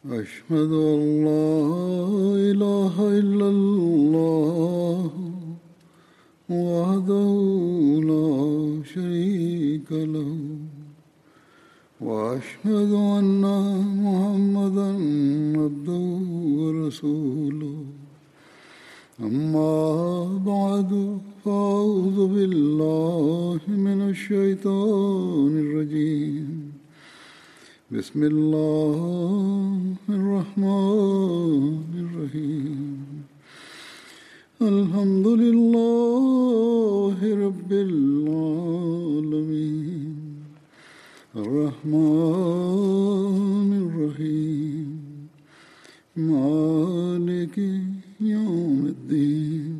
أشهد أن لا إله إلا الله وحده لا شريك له وأشهد أن محمدا عبده ورسوله أما بعد فأعوذ بالله من الشيطان الرجيم بسم الله الرحمن الرحيم الحمد لله رب العالمين الرحمن الرحيم مالك يوم الدين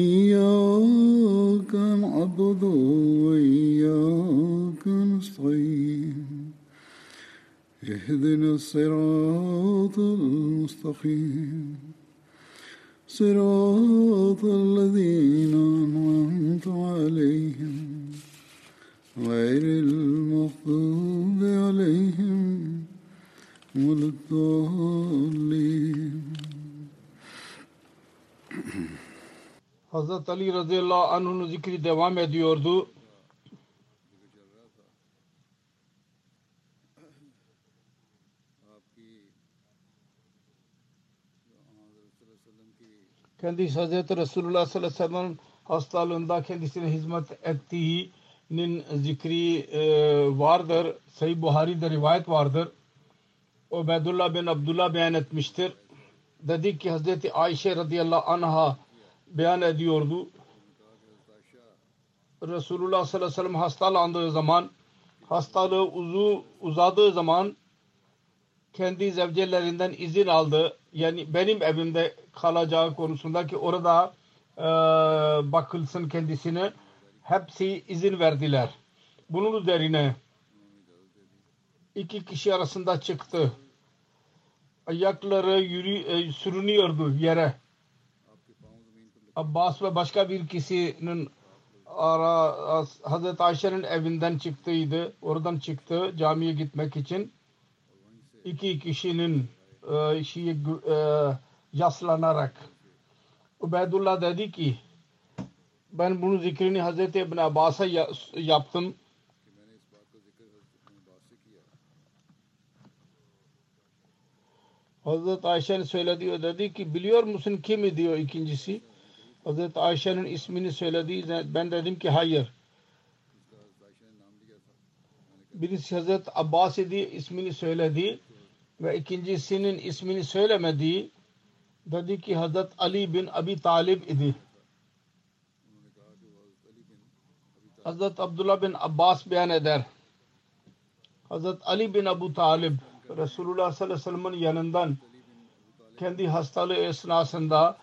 إياك نعبد وإياك نستعين اهدنا الصراط المستقيم صراط الذين أنعمت عليهم غير المغضوب عليهم ولا الضالين. Hazreti Ali radıyallahu anh'un zikri devam ediyordu. Kendisi Hazreti Resulullah sallallahu aleyhi ve sellem hastalığında kendisine hizmet ettiğinin zikri vardır. Sahih Buhari'de rivayet vardır. Ubeydullah bin Abdullah beyan etmiştir. Dedi ki Hazreti Ayşe radıyallahu anh'a beyan ediyordu. Resulullah sallallahu aleyhi ve sellem hastalandığı zaman, hastalığı uzadığı zaman kendi zevcelerinden izin aldı. Yani benim evimde kalacağı konusunda ki orada bakılsın kendisine. Hepsi izin verdiler. Bunun üzerine iki kişi arasında çıktı. Ayakları sürünüyordu yere. Abbas ve başka bir kişinin Hazreti Ayşe'nin evinden çıktıydı. Oradan çıktı camiye gitmek için. İki kişinin yaslanarak. Ubeydullah dedi ki ben bunun zikrini Hazreti İbn Abbas'a yaptım. Hazreti Ayşe'nin söylediği dedi ki biliyor musun kimi diyor ikincisi. Hazreti Ayşe'nin ismini söylediği ben dedim ki hayır. Birisi Hazreti Abbas idi ismini söyledi ve ikincisinin ismini söylemediği dedi ki Hazreti Ali bin Abi Talib idi. Hazreti Abdullah bin Abbas beyan eder. Hazreti Ali bin Abu Talib Resulullah sallallahu aleyhi ve sellem'in yanından kendi hastalığı esnasında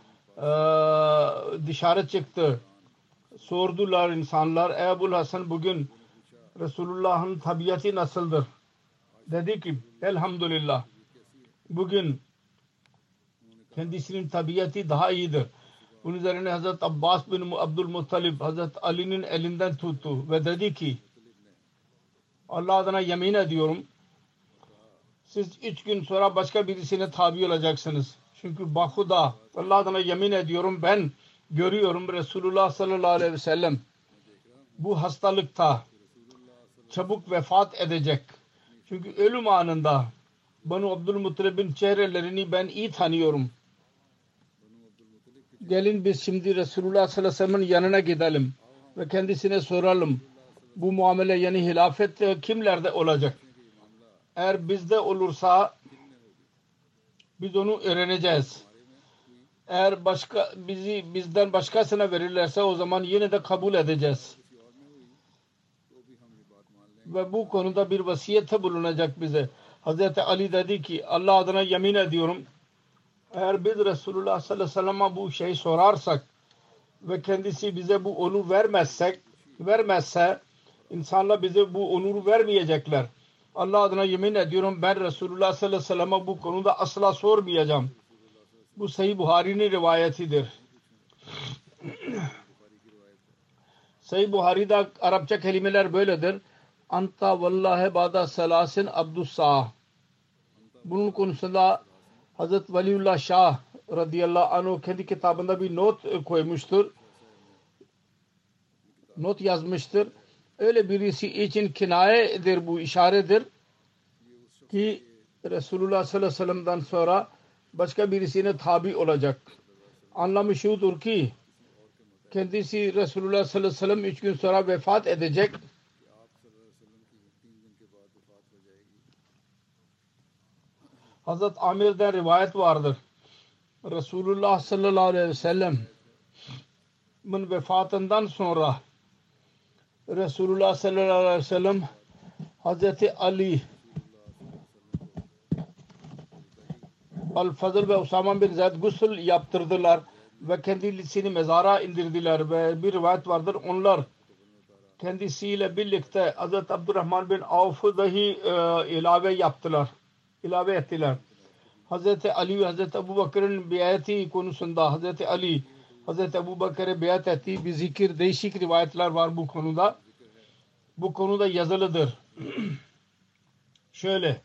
dışarı çıktı. Sordular insanlar ey Ebul Hasan bugün Resulullah'ın tabiatı nasıldır? Dedi ki elhamdülillah bugün kendisinin tabiatı daha iyidir. Bunun üzerine Hazreti Abbas bin Abdülmuttalib Hazreti Ali'nin elinden tuttu ve dedi ki Allah adına yemin ediyorum siz 3 gün sonra başka birisine tabi olacaksınız. Çünkü bahuda Allah adına yemin ediyorum ben görüyorum Resulullah sallallahu aleyhi ve sellem bu hastalıkta çabuk vefat edecek. Çünkü ölüm anında Banu Abdülmuttalib'in çehrelerini ben iyi tanıyorum. Gelin biz şimdi Resulullah sallallahu aleyhi ve sellem'in yanına gidelim ve kendisine soralım. Bu muamele yani hilafet kimlerde olacak? Eğer bizde olursa biz onu öğreneceğiz. Eğer başka bizden başkasına verirlerse o zaman yine de kabul edeceğiz. Ve bu konuda bir vasiyette bulunacak bize. Hazreti Ali dedi ki Allah adına yemin ediyorum eğer biz Resulullah sallallahu aleyhi ve sellem'e bu şeyi sorarsak ve kendisi bize bu onuru vermezse insanlar bize bu onuru vermeyecekler. Allah adına yemin ediyorum ben Resulullah sallallahu aleyhi ve sellem'e bu konuda asla sormayacağım. Bu Sahih Buhari'nin rivayetidir. Sahih Buhari'de Arapça kelimeler böyledir. Anta vallahi bada salasin abdussah. bunun konusunda Hazreti Veliullah Şah radıyallahu anh kendi kitabında bir not koymuştur. Not yazmıştır. Öyle birisi için kinayedir, bu işaredir ki Resulullah sallallahu aleyhi ve sellem'den sonra başka birisine tabi olacak. Anlamı şudur ki kendisi Resulullah sallallahu aleyhi ve sellem 3 gün sonra vefat edecek. Hazret Amir'den rivayet vardır. Resulullah sallallahu aleyhi ve sellem'in vefatından sonra Resulullah sallallahu aleyhi ve sellem Hazreti Ali, Al-Fazl ve Usama bin Zeyd gusül yaptırdılar ve kendisini mezara indirdiler ve bir rivayet vardır. Onlar kendisiyle birlikte Hazreti Abdurrahman bin Avf'ı dahi ilave yaptılar. İlave ettiler. Hazreti Ali ve Hazreti Ebu Bakır'ın biati konusunda Hazreti Ali, Hazreti Ebu Bakır'a biat ettiği bir zikir, değişik rivayetler var bu konuda. Bu konuda yazılıdır. Şöyle.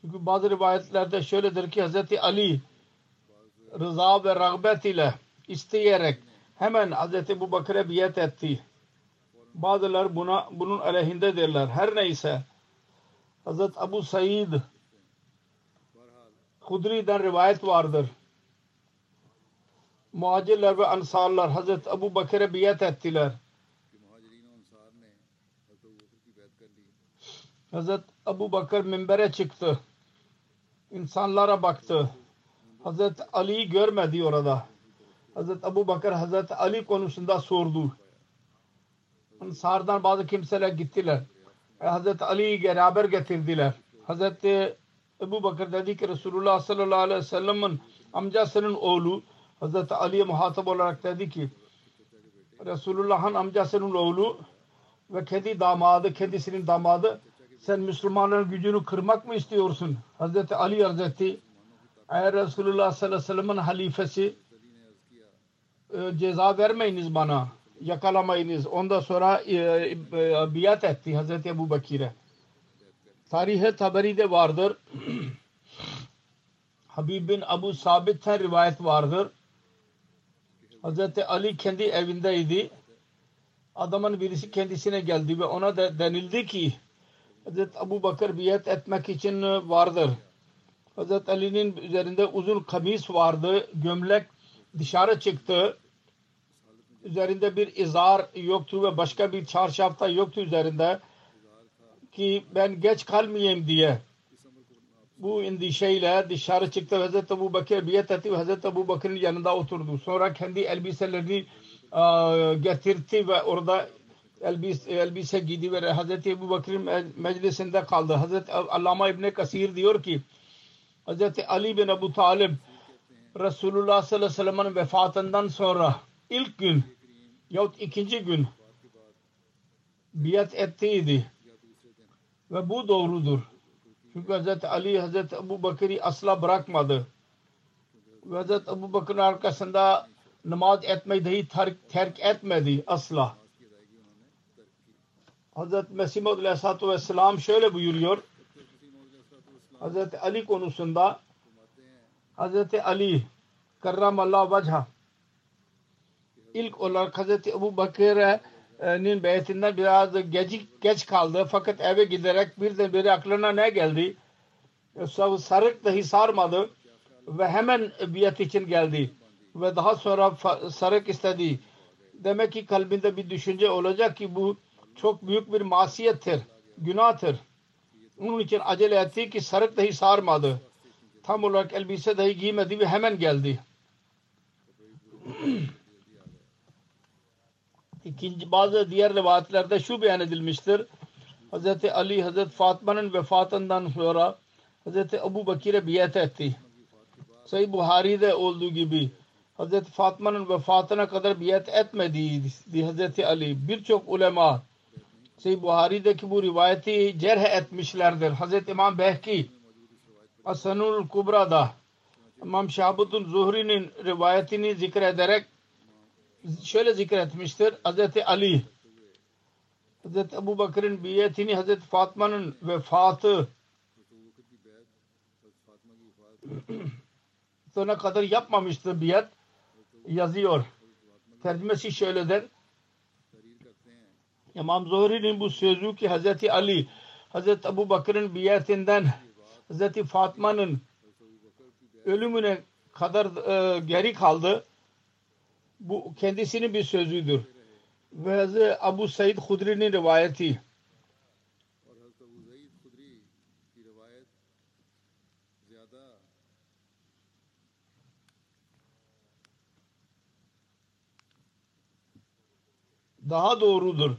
Çünkü bazı rivayetlerde şöyledir ki Hazreti Ali rıza ve rağbet ile isteyerek hemen Hazreti Ebu Bakır'a biat etti. Bazılar bunun aleyhinde derler. Her neyse Hazreti Ebu Said Hudri'den rivayet vardır. Muhacirler ve Ansarlar Hazreti Ebu Bakır'a biat ettiler. Hazreti Ebu Bakır minbere çıktı. İnsanlara baktı. Hazreti Ali'yi görmedi orada. Hazreti Ebu Bakır Hazreti Ali konusunda sordu. Ansardan bazı kimseler gittiler. Hazreti Ali'yi beraber getirdiler. Hazreti Ebu Bakır dedi ki Resulullah sallallahu aleyhi ve sellem'in amcasının oğlu Hazreti Ali'ye muhatap olarak dedi ki Resulullah'ın amcasının oğlu ve kendi damadı, kendisinin damadı, sen Müslümanların gücünü kırmak mı istiyorsun? Hazreti Ali arz etti. Eğer Resulullah sallallahu aleyhi ve sellem'in halifesi ceza vermeyiniz bana, yakalamayınız. Ondan sonra biat etti Hazreti Ebu Bakir'e. Tarih-i Taberi'de vardır. Habib bin Ebu Sabit'ten rivayet vardır. Hazreti Ali kendi evindeydi. Adamın birisi kendisine geldi ve ona denildi ki Hazreti Ebu Bakır biat etmek için vardır. Hazreti Ali'nin üzerinde uzun kamis vardı. Gömlek dışarı çıktı. Üzerinde bir izar yoktu ve başka bir çarşafta yoktu üzerinde ki ben geç kalmayayım diye bu endişeyle dışarı çıktı. Hazreti Ebu Bakır biat etti ve Hazreti Ebu Bakır'ın yanında oturdu. Sonra kendi elbiselerini getirdi ve orada elbise giydi ve Hazreti Ebu Bakır'ın meclisinde kaldı. Hazreti Allama İbn Kasir diyor ki Hazreti Ali bin Ebu Talib Resulullah sallallahu aleyhi ve sellem'in vefatından sonra ilk gün yahut ikinci gün biat ettiydi. Ve bu doğrudur. Çünkü Hazreti Ali Hazreti Ebu Bakır'ı asla bırakmadı. Ve Hazreti Ebu Bakır'ın arkasında namaz etmeyi dahi terk etmedi asla. Hazreti Mesih Maud Aleyhisselatü Vesselam şöyle buyuruyor. Hazreti Ali konusunda Hazreti Ali Karramallahu Vechah ilk olarak Hazreti Ebu Bakır'ın beytinden biraz geç kaldı. Fakat eve giderek birdenbire aklına ne geldi? Sarık dahi sarmadı ve hemen biat için geldi. Ve daha sonra sarık istedi. Demek ki kalbinde bir düşünce olacak ki bu çok büyük bir masiyettir, günahtır. Onun için acele etti ki sarık dahi sarmadı. Tam olarak elbise dahi giymedi ve hemen geldi. İkinci, bazı diğer rivayetlerde şu beyan edilmiştir. Hazreti Ali Hazreti Fatma'nın vefatından sonra Hazreti Ebu Bakir'e biat etti. Sahih Buhari'de olduğu gibi Hazreti Fatma'nın vefatına kadar biat etmediydi Hazreti Ali. Birçok ulema Sahih Buhari'deki bu rivayeti cerh etmişlerdir. Hazreti İmam Behki As-Sanul Kubra'da İmam Şahabuddin Zuhri'nin rivayetini zikrederek şöyle zikretmiştir. Hazreti Ali Hazreti Ebu Bakır'ın biatini, Hazreti Fatma'nın vefatı sona kadar yapmamıştı biat yazıyor. Tercümesi şöyle der. İmam Zuhri'nin bu sözü ki Hazreti Ali, Hazreti Ebu Bakır'ın biatinden Hazreti Fatma'nın ölümüne kadar geri kaldı. Bu kendisinin bir sözüdür. Ve Hazreti Abu Said Hudri'nin rivayeti. Daha doğrudur.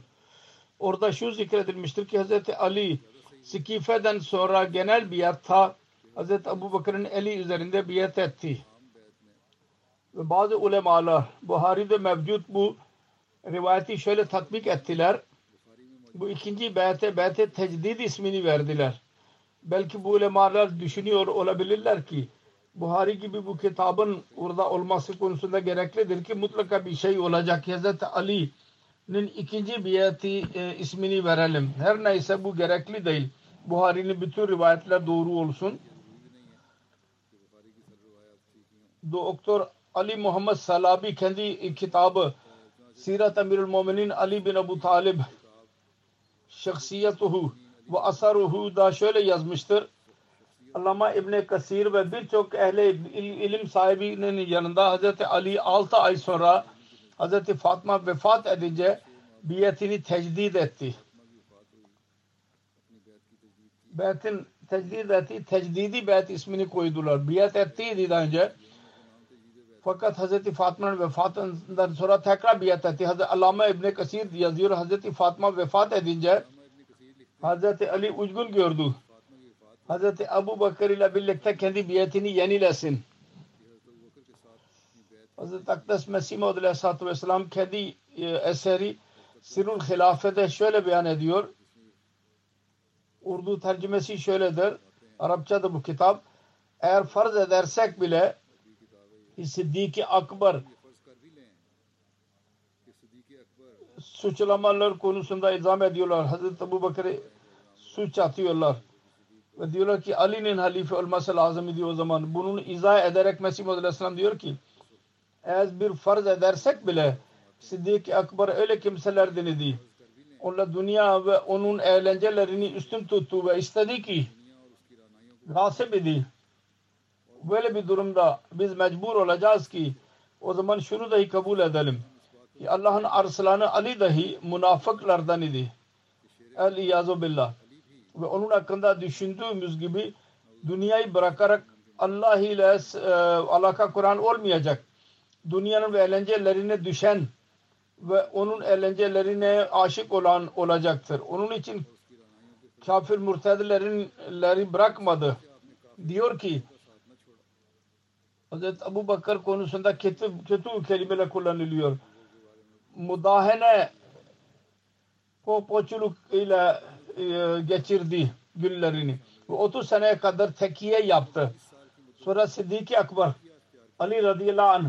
Orada şu zikredilmiştir ki Hazreti Ali Sikife'den sonra genel biatta Hazreti Ebu Bakır'ın eli üzerinde biat etti. Ve bazı ulemalar Buhari'de mevcut bu rivayeti şöyle tatbik ettiler. Bu ikinci biate, biate tecdid ismini verdiler. Belki bu ulemalar düşünüyor olabilirler ki Buhari gibi bu kitabın orada olması konusunda gereklidir ki mutlaka bir şey olacak. Hazreti Ali ikinci biati ismini verelim. Her neyse bu gerekli değil. Buhari'nin bütün rivayetler doğru olsun. Doktor Ali Muhammed Salabi kendi kitabı Sirat Emirül Müminin Ali bin Ebu Talib şahsiyetuhu ve asaruhu da şöyle yazmıştır. Allama İbn Kasir ve birçok ehli ilim sahibinin yanında Hazreti Ali 6 ay sonra Hazreti Fatma vefat edince biatini tecdid etti. Biatin tecdid etti. Tecdidi biat ismini koydular. Biat ettiydi daha önce. Fakat Hazreti Fatma'nın vefatından sonra tekrar biat etti. Hazreti Allame İbn Kasir yazıyor. Hazreti Fatma vefat edince Hazreti Ali üzgün gördü. Hazreti Ebu Bakır ile birlikte kendi biatini yenilesin. Hazreti Akdes Mesih Maud Aleyhisselatü Vesselam kendi eseri Sirrul Hilafe'de şöyle beyan ediyor. Urdu tercümesi şöyledir. Arapçada bu kitap. Eğer farz edersek bile Sıddık-ı Akbar suçlamalar konusunda ilzam ediyorlar. Hazreti Ebu Bakır'ı suç atıyorlar. Ve diyorlar ki Ali'nin halife olması lazım diyor o zaman. Bunun izah ederek Mesih Maud Aleyhisselam diyor ki eğer bir farz edersek bile Sıddık-ı Akbar öyle kimselerden idi. Onlar dünya ve onun eğlencelerini üstün tuttu ve istedi ki gasip idi. Böyle bir durumda biz mecbur olacağız ki o zaman şunu dahi kabul edelim. Ki Allah'ın arslanı Ali dahi münafıklardan idi. El-İyâzu billah. Ve onun hakkında düşündüğümüz gibi dünyayı bırakarak Allah ile alaka kuran olmayacak. Dünyanın ve eğlencelerine düşen ve onun eğlencelerine aşık olan olacaktır. Onun için kafir mürtedleri bırakmadı. Diyor ki Hz. Ebu Bakır konusunda kötü kelimeler kullanılıyor. Mudahene popoçuluk ile geçirdi günlerini. Ve 30 seneye kadar tekiye yaptı. Sonra Sıddık-ı Akbar Ali radıyallahu anh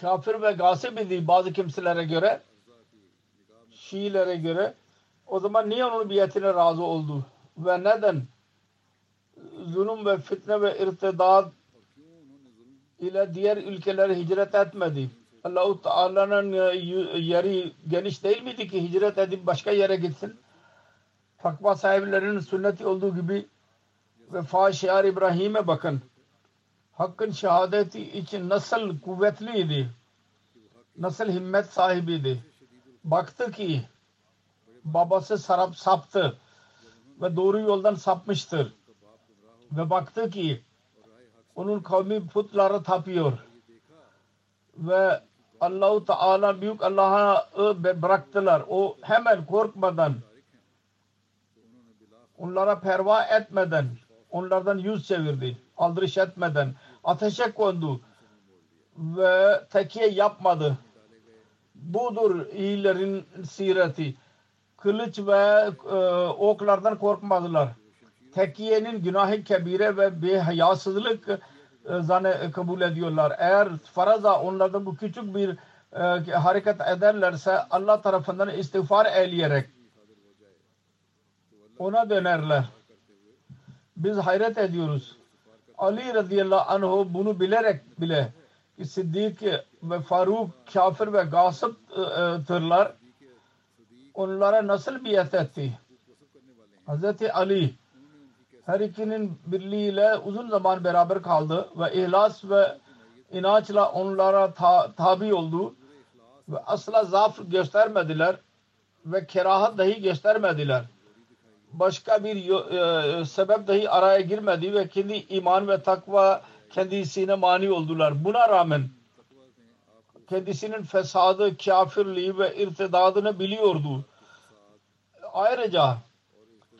kafir ve gasip idi bazı kimselere göre, Şiilere göre. O zaman niye onun biatine razı oldu? Ve neden? Zulüm ve fitne ve irtidat ile diğer ülkelere hicret etmedi. Allah-u Teala'nın yeri geniş değil miydi ki hicret edip başka yere gitsin? Takva sahiplerinin sünneti olduğu gibi ve Şiar İbrahim'e bakın. Hakkın şehadeti için nasıl kuvvetliydi, nasıl himmet sahibiydi. Baktı ki babası saptı ve doğru yoldan sapmıştır. Ve baktı ki onun kavmi putlara tapıyor. Ve Allah-u Teala büyük Allah'a bıraktılar. O hemen korkmadan, onlara perva etmeden, onlardan yüz çevirdi. Aldırış etmeden ateşe kondu ve tekiye yapmadı. Budur iyilerin sireti. Kılıç ve oklardan korkmadılar. Tekiyenin günah-ı kebire ve behayasızlık zanı kabul ediyorlar. Eğer faraza onlardan bu küçük bir hareket ederlerse Allah tarafından istiğfar eyleyerek ona dönerler. Biz hayret ediyoruz. Ali radıyallahu anhu bunu bilerek bile ki Siddik ve Faruk kafir ve gasıptırlar. Onlara nasıl biat etti? Hazreti Ali her ikinin birliğiyle uzun zaman beraber kaldı ve ihlas ve inançla onlara tabi oldu ve asla zaaf göstermediler ve kerahat dahi göstermediler. Başka bir sebep dahi araya girmedi ve kendi iman ve takva kendisine mani oldular. Buna rağmen kendisinin fesadı, kafirliği ve irtidadını biliyordu. Ayrıca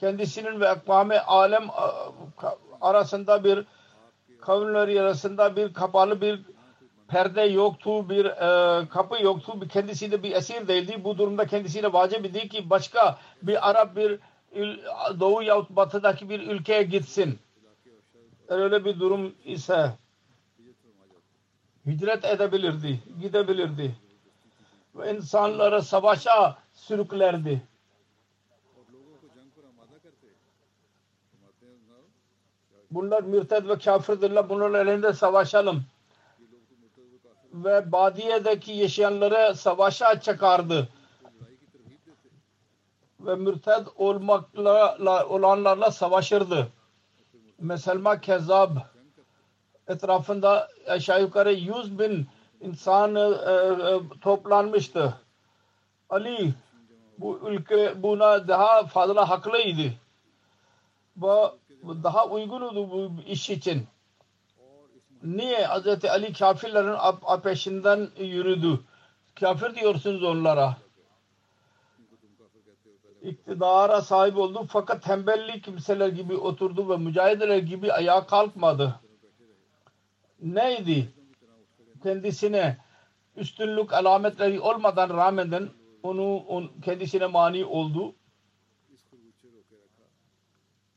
kendisinin ve akvame alem arasında bir kavimleri arasında bir kapalı bir perde yoktu, bir kapı yoktu. Kendisi de bir esir değildi. Bu durumda kendisine vacip idi ki başka bir Arap bir Doğu yahut batıdaki bir ülkeye gitsin. Öyle bir durum ise hicret edebilirdi, gidebilirdi. Ve insanları savaşa sürüklerdi. Bunlar mürted ve kafirdirler. Bunların elinde savaşalım. Ve badiyedeki yaşayanları savaşa çıkardı. Ve mürted olanlarla savaşırdı. Meselma Kezzab etrafında aşağı yukarı 100.000 insan toplanmıştı. Ali bu ülke buna daha fazla haklıydı. Ve daha uygundu bu iş için. Niye? Hz. Ali kafirlerin peşinden yürüdü. Kafir diyorsunuz onlara. İktidara sahip oldu fakat tembelli kimseler gibi oturdu ve mücahidler gibi ayağa kalkmadı. Neydi? Kendisine üstünlük alametleri olmadan rağmen onu kendisine mani oldu.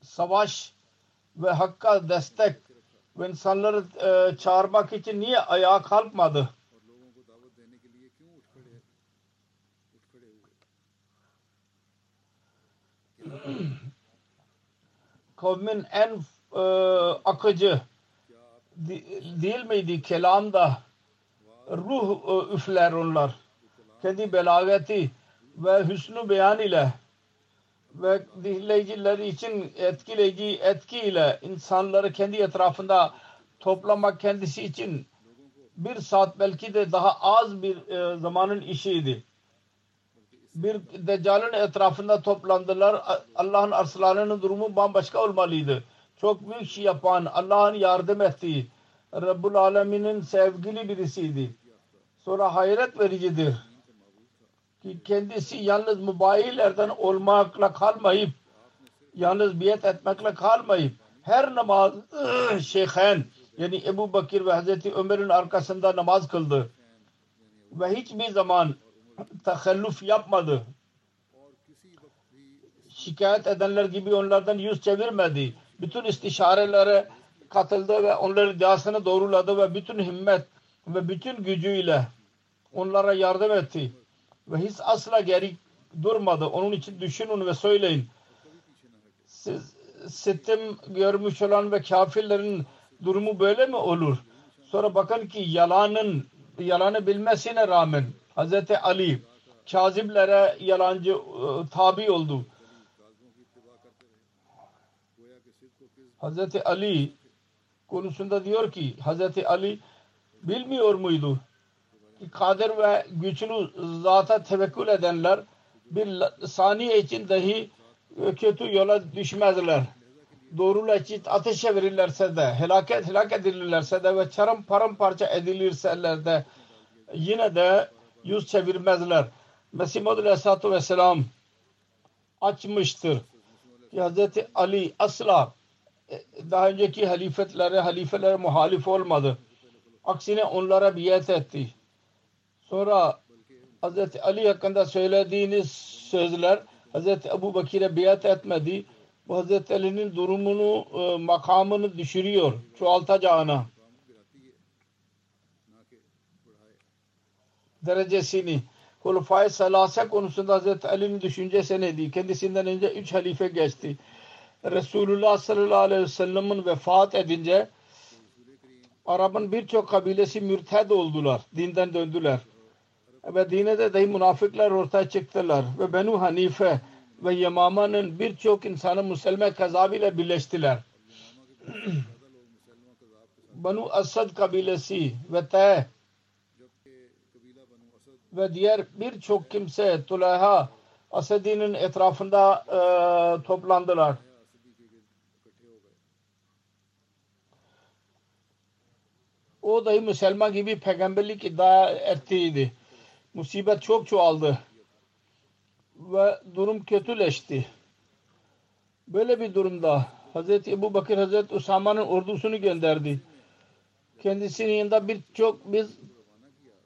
Savaş ve hakka destek ve insanları çağırmak için niye ayağa kalkmadı? Kavmin en akıcı değil miydi? Kelamda ruh üfler onlar. Kendi belagati ve hüsnü beyan ile ve dinleyiciler için etkileyici etkiyle insanları kendi etrafında toplamak kendisi için bir saat belki de daha az bir zamanın işiydi. Bir Deccal'ın etrafında toplandılar. Allah'ın arslanının durumu bambaşka olmalıydı. Çok büyük şey yapan, Allah'ın yardım ettiği, Rabbul Alemin'in sevgili birisiydi. Sonra hayret vericidir ki kendisi yalnız mübahilerden olmakla kalmayıp, yalnız biat etmekle kalmayıp, her namaz şeyhen yani Ebu Bakir ve Hazreti Ömer'in arkasında namaz kıldı. Ve hiçbir zaman tahalluf yapmadı. Şikayet edenler gibi onlardan yüz çevirmedi. Bütün istişarelere katıldı ve onların iddiasını doğruladı ve bütün himmet ve bütün gücüyle onlara yardım etti. Ve hiç asla geri durmadı. Onun için düşünün ve söyleyin. Siz sitem görmüş olan ve kafirlerin durumu böyle mi olur? Sonra bakın ki yalanı bilmesine rağmen Hazreti Ali kâziplere yalancı tabi oldu. Hazreti Ali konusunda diyor ki Hazreti Ali bilmiyor muydu ki kadir ve güçlü zata tevekkül edenler bir saniye için dahi kötü yola düşmezler. Doğruyla ateşe verirlerse de helak edilirlerse de ve paramparça edilirseler de yine de yüz çevirmezler. Mesih Muhammed Aleyhisselatü Vesselam açmıştır ki Hazreti Ali asla daha önceki halifelere muhalif olmadı. Aksine onlara biat etti. Sonra Hazreti Ali hakkında söylediğiniz sözler Hazreti Ebu Bakir'e biat etmedi. Bu Hazreti Ali'nin durumunu, makamını düşürüyor, çoğaltacağına. derecesini, Hulefâ-i Selâse konusunda Hazreti Ali'nin düşüncesi neydi? Kendisinden önce 3 halife geçti. Resulullah sallallahu aleyhi ve sellem'in vefat edince Arap'ın birçok kabilesi mürted oldular. Dinden döndüler. Medine'de dahi münafıklar ortaya çıktılar. Ve Benu Hanife ve Yemama'nın birçok insanı Müslüman Kazab ile birleştiler. Banu Asad kabilesi ve Teh ve diğer birçok kimse Tuleyha Asedi'nin etrafında toplandılar. O dahi Müslüman gibi peygamberlik iddia ettiydi. Musibet çok çoğaldı ve durum kötüleşti. Böyle bir durumda Hz. Ebu Bakır Hz. Usama'nın ordusunu gönderdi. Kendisinin yanında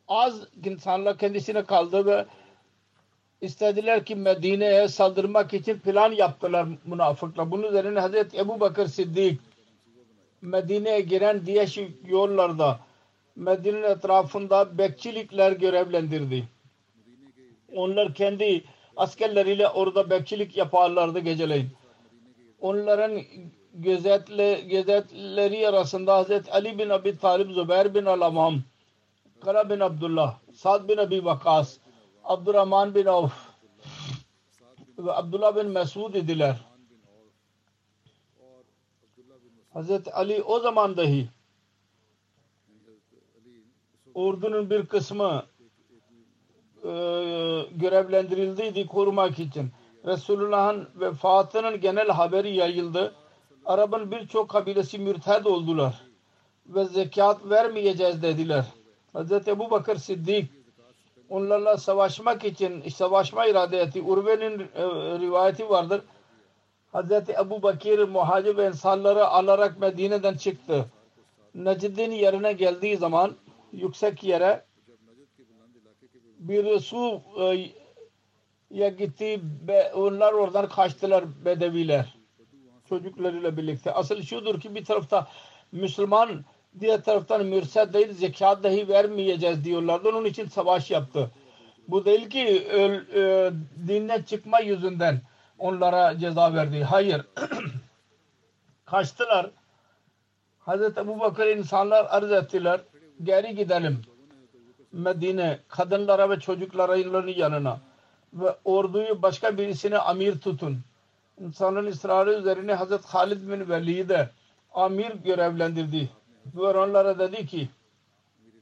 az insanlar kendisine kaldı ve istediler ki Medine'ye saldırmak için plan yaptılar münafıklar. Bunun üzerine Hz. Ebu Bakır Siddik Medine'ye giren diğer yollarda Medine'nin etrafında bekçilikler görevlendirdi. Onlar kendi askerleriyle orada bekçilik yaparlardı geceleyin. Onların gözetleri arasında Hazreti Ali bin Abi Talib, Zübeyir bin Al-Amam, Kara bin Abdullah, Sa'd bin Abi Vakas, Abdurrahman bin Avf ve Abdullah bin Mesud idiler. Hazreti Ali o zaman dahi ordunun bir kısmı görevlendirildiydi korumak için. Resulullah'ın vefatının genel haberi yayıldı. Arap'ın birçok kabilesi mürted oldular ve zekat vermeyeceğiz dediler. Hz. Ebu Bakır Siddik onlarla savaşmak için savaşma irade etti. Urve'nin rivayeti vardır. Hz. Ebu Bakir muhacir ve insanları alarak Medine'den çıktı. Necid'in yerine geldiği zaman yüksek yere bir su ya gitti. Onlar oradan kaçtılar Bedeviler. Çocuklarıyla birlikte. Asıl şudur ki bir tarafta Müslüman, diğer taraftan mürset değil, zekat dahi vermeyeceğiz diyorlardı. Onun için savaş yaptı. Bu değil ki dinle çıkma yüzünden onlara ceza verdi. Hayır. Kaçtılar. Hazreti Ebubakır insanlar arz ettiler. Geri gidelim. Medine kadınlara ve çocukların yanına. Ve orduyu başka birisine amir tutun. İnsanların ısrarı üzerine Hazreti Halid bin Velid'e amir görevlendirdi. Ve onlara dedi ki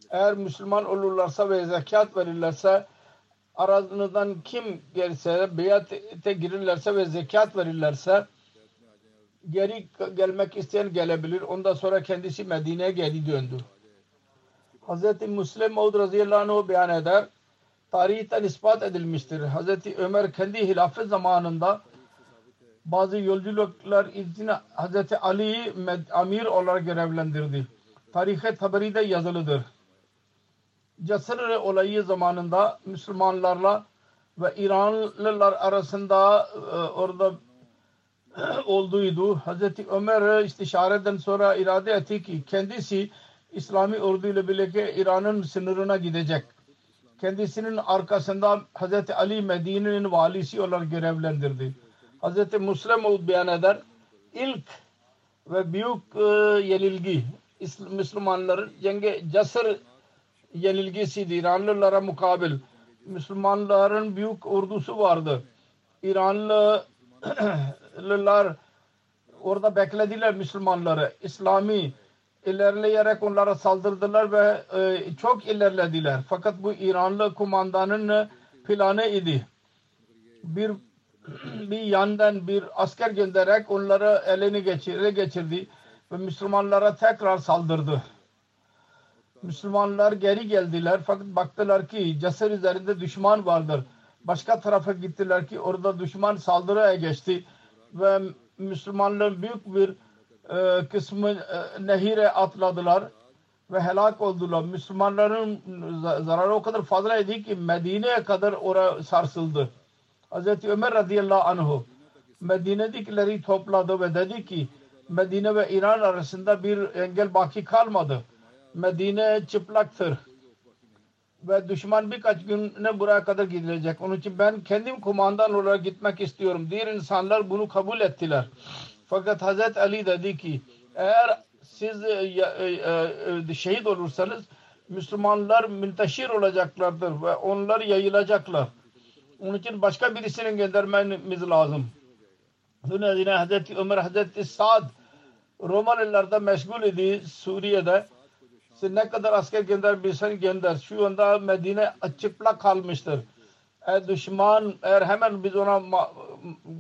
eğer Müslüman olurlarsa ve zekat verirlerse aranızdan kim gelirse beyate girirlerse ve zekat verirlerse geri gelmek isteyen gelebilir. Ondan sonra kendisi Medine'ye geri döndü. Hazreti Müslim Maud radıyallahu anh beyan eder. Tarihten ispat edilmiştir. Hazreti Ömer kendi hilafet zamanında bazı yolculuklar için Hazreti Ali'yi amir olarak görevlendirdi. Tarih-i Taberi'de yazılıdır. Cesare olayı zamanında Müslümanlarla ve İranlılar arasında orada olduydu. Hazreti Ömer istişareden sonra irade etti ki kendisi İslami orduyla birlikte İran'ın sınırına gidecek. Kendisinin arkasında Hazreti Ali Medine'nin valisi olarak görevlendirdi. Hazreti Müslim Maud beyan eder. İlk ve büyük yenilgi Müslümanların Cesar yenilgisiydi. İranlılara mukabil Müslümanların büyük ordusu vardı. İranlılar orada beklediler Müslümanları. İslami ilerleyerek onlara saldırdılar ve çok ilerlediler. Fakat bu İranlı kumandanın planı idi. Bir yandan bir asker göndererek onları ele geçirdi ve Müslümanlara tekrar saldırdı. Müslümanlar geri geldiler fakat baktılar ki Cesar üzerinde düşman vardır. Başka tarafa gittiler ki orada düşman saldırıya geçti ve Müslümanların büyük bir kısmı nehire atladılar ve helak oldular. Müslümanların zararı o kadar fazlaydı ki Medine'ye kadar oraya sarsıldı. Hz. Ömer radıyallahu anhu Medine'dekileri topladı ve dedi ki Medine ve İran arasında bir engel baki kalmadı. Medine çıplaktır. ve düşman birkaç güne buraya kadar gidilecek. Onun için ben kendim kumandan olarak gitmek istiyorum. Diğer insanlar bunu kabul ettiler. Fakat Hazreti Ali dedi ki eğer siz şehit olursanız Müslümanlar münteşir olacaklardır ve onlar yayılacaklar. Onun için başka birisini göndermemiz lazım. Hazreti Ömer, Hazreti Sa'd Romalılarda meşgul idi Suriye'de. Siz ne kadar asker gönderebilirsen gönder. Şu anda Medine çıplak kalmıştır. Düşman eğer hemen biz ona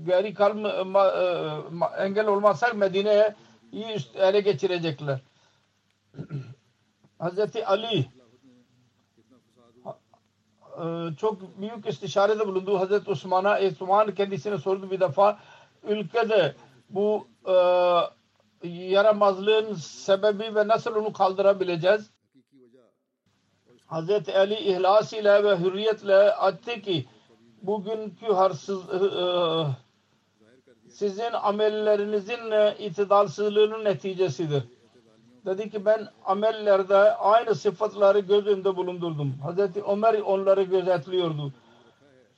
geri engel olmazsak Medine'ye iyi ele geçirecekler. Hazreti Ali çok büyük istişarede bulundu. Hazreti Osman'a Osman kendisine sordu bir defa. Ülkede bu yaramazlığın sebebi ve nasıl onu kaldırabileceğiz? Hazreti Ali ihlas ile ve hürriyetle attı ki bugünkü sizin amellerinizin itidalsızlığının neticesidir. Dedi ki ben amellerde aynı sıfatları göz önünde bulundurdum. Hazreti Ömer onları gözetliyordu.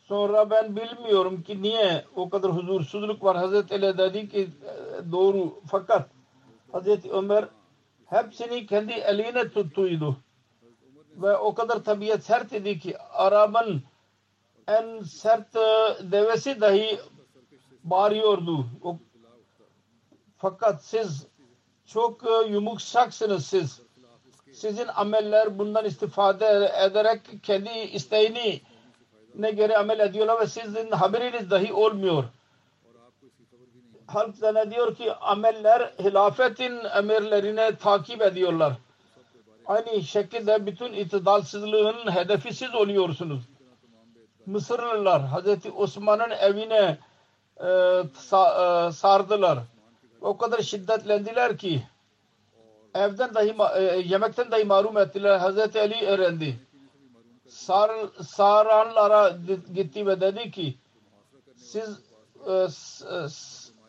Sonra ben bilmiyorum ki niye o kadar huzursuzluk var. Hazreti Ali dedi ki doğru, fakat Hazreti Ömer hepsini kendi eline tuttuydu. Ve o kadar tabiat sert idi ki Arap'ın en sert devesi dahi bağırıyordu. Fakat siz çok yumuşaksınız siz. Sizin ameller bundan istifade ederek kendi isteğini ne göre amel ediyorlar ve sizin haberiniz dahi olmuyor. Halk zannediyor ki ameller hilafetin emirlerine takip ediyorlar. Aynı şekilde bütün itidalsizliğin hedefi siz oluyorsunuz. Mısırlılar Hazreti Osman'ın evine sardılar. O kadar şiddetlendiler ki evden dahi yemekten dahi mahrum ettiler. Hazreti Ali öğrendi. Saranlara gitti ve dedi ki siz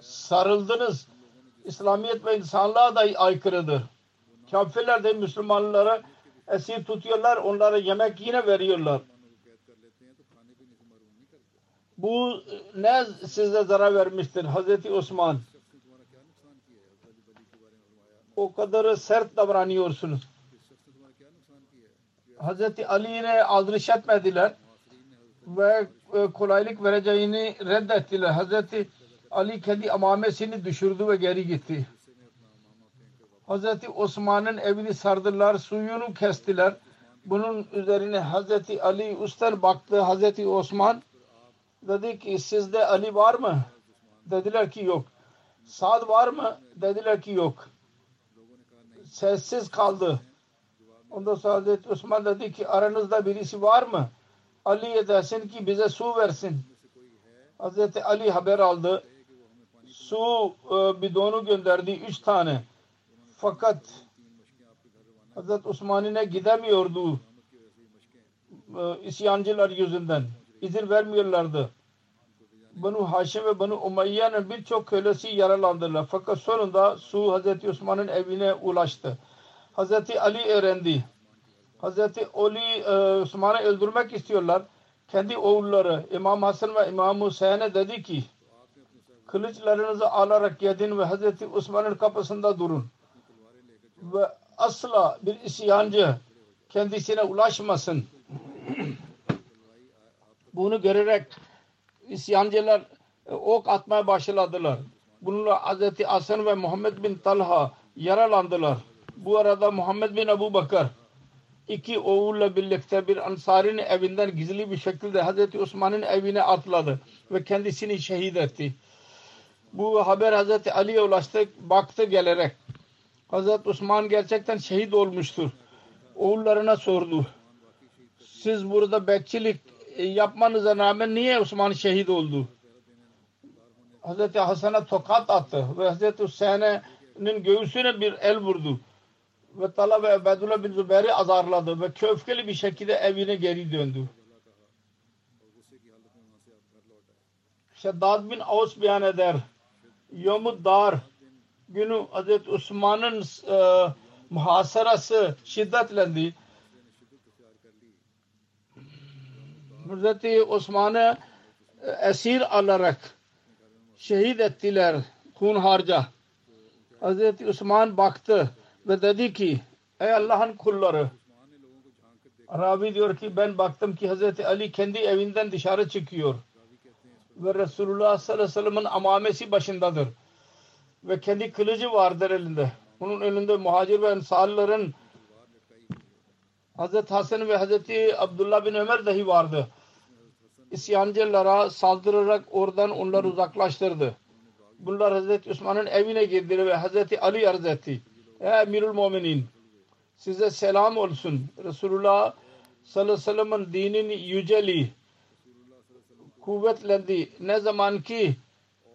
sarıldınız. İslamiyet ve insanlığa dahi aykırıdır. Kafirler de Müslümanlara esir tutuyorlar. Onlara yemek yine veriyorlar. Bu ne size zarar vermiştir? Hazreti Osman o kadar sert davranıyorsunuz. Hazreti Ali'ye aldırış etmediler ve kolaylık vereceğini reddettiler. Hazreti Ali kendi amamesini düşürdü ve geri gitti. Hazreti Osman'ın evini sardılar, suyunu kestiler. Bunun üzerine Hazreti Ali üstten baktı. Hazreti Osman dedi ki sizde Ali var mı? Dediler ki yok. Sa'd var mı? Dediler ki yok. Sessiz kaldı. Ondan sonra Hazreti Osman dedi ki aranızda birisi var mı? Ali'ye desin ki bize su versin. Hazreti Ali haber aldı. Su bidonu gönderdi 3 tane. Fakat Hazreti Osman'ına gidemiyordu isyancılar yüzünden. İzin vermiyorlardı. Banu Haşim ve Banu Umayya'nın birçok kölesi yaralandılar. Fakat sonunda su Hazreti Osman'ın evine ulaştı. Hazreti Ali öğrendi. Hazreti Ali Osman'ı öldürmek istiyorlar. Kendi oğulları İmam Hasan ve İmam Hüseyin'e dedi ki kılıçlarınızı alarak yedin ve Hazreti Osman'ın kapısında durun. Ve asla bir isyancı kendisine ulaşmasın. Bunu görerek isyancılar ok atmaya başladılar. Bununla Hazreti Hasan ve Muhammed bin Talha yaralandılar. Bu arada Muhammed bin Ebu Bakır 2 oğulla birlikte bir Ansari'nin evinden gizli bir şekilde Hazreti Osman'ın evine atladı ve kendisini şehit etti. Bu haber Hazreti Ali'ye ulaştı, baktı gelerek. Hazreti Osman gerçekten şehit olmuştur. Oğullarına sordu. Siz burada bekçilik yapmanıza rağmen niye Osman şehit oldu? Hazreti Hasan'a tokat attı ve Hazreti Hüseyin'in göğsüne bir el vurdu. Ve Talha ve Ubeydullah bin Zübeyir'i azarladı ve köfkeli bir şekilde evine geri döndü. Şeddad bin Avs beyan eder. Yevmud Dar günü Hazreti Osman'ın muhasarası şiddetlendi. Hazreti Osman'ı esir alarak şehit ettiler hunharca. Hazreti Osman baktı ve dedi ki ey Allah'ın kulları, Ravi diyor ki ben baktım ki Hazreti Ali kendi evinden dışarı çıkıyor ve Resulullah sallallahu aleyhi ve sellem'in amamesi başındadır ve kendi kılıcı vardır elinde. Onun elinde muhacir ve ensarların Hazreti Hasan ve Hazreti Abdullah bin Ömer dahi vardı. İsyancılara saldırarak oradan onları uzaklaştırdı. Bunlar Hazreti Osman'ın evine girdiler ve Hazreti Ali arz etti. Ey Emirül Müminin, size selam olsun. Resulullah sallallahu aleyhi ve sellem'in dinini yüceli, kuvvetlendi. Ne zaman ki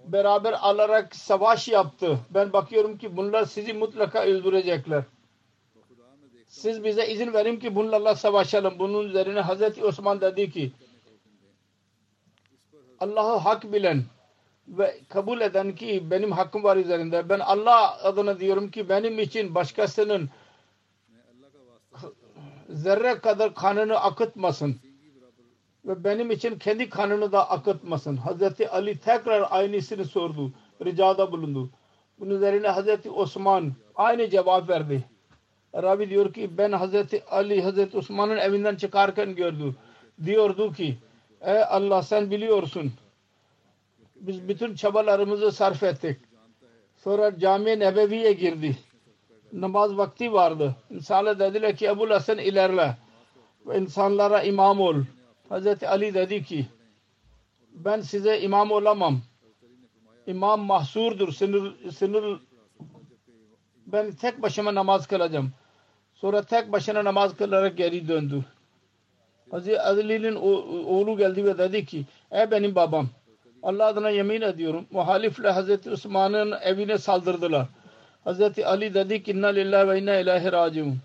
beraber alarak savaş yaptı. Ben bakıyorum ki bunlar sizi mutlaka öldürecekler. Siz bize izin verin ki bunlarla savaşalım. Bunun üzerine Hazreti Osman dedi ki Allah'ı hak bilen ve kabul eden ki benim hakkım var üzerinde. Ben Allah adına diyorum ki benim için başkasının zerre kadar kanını akıtmasın ve benim için kendi kanını da akıtmasın. Hazreti Ali tekrar aynısını sordu, ricada bulundu. Bunun üzerine Hazreti Osman aynı cevap verdi. Ravi diyor ki ben Hazreti Ali Hazreti Osman'ın evinden çıkarken gördü. Diyordu ki ey Allah, sen biliyorsun. Biz bütün çabalarımızı sarf ettik. Sonra Cami-i Nebevi'ye girdi. Namaz vakti vardı. İnsanlar dediler ki Ebu Hasan ilerle ve insanlara imam ol. Hazreti Ali dedi ki ben size imam olamam. İmam mahsurdur. Sınır. Ben tek başıma namaz kılacağım. Sonra tek başına namaz kılarak geri döndü. Hazreti Ali'nin oğlu geldi ve dedi ki ey benim babam, Allah adına yemin ediyorum, muhalifle Hazreti Osman'ın evine saldırdılar. Hazreti Ali dedi ki inna lillahi ve inna ilahi raciun.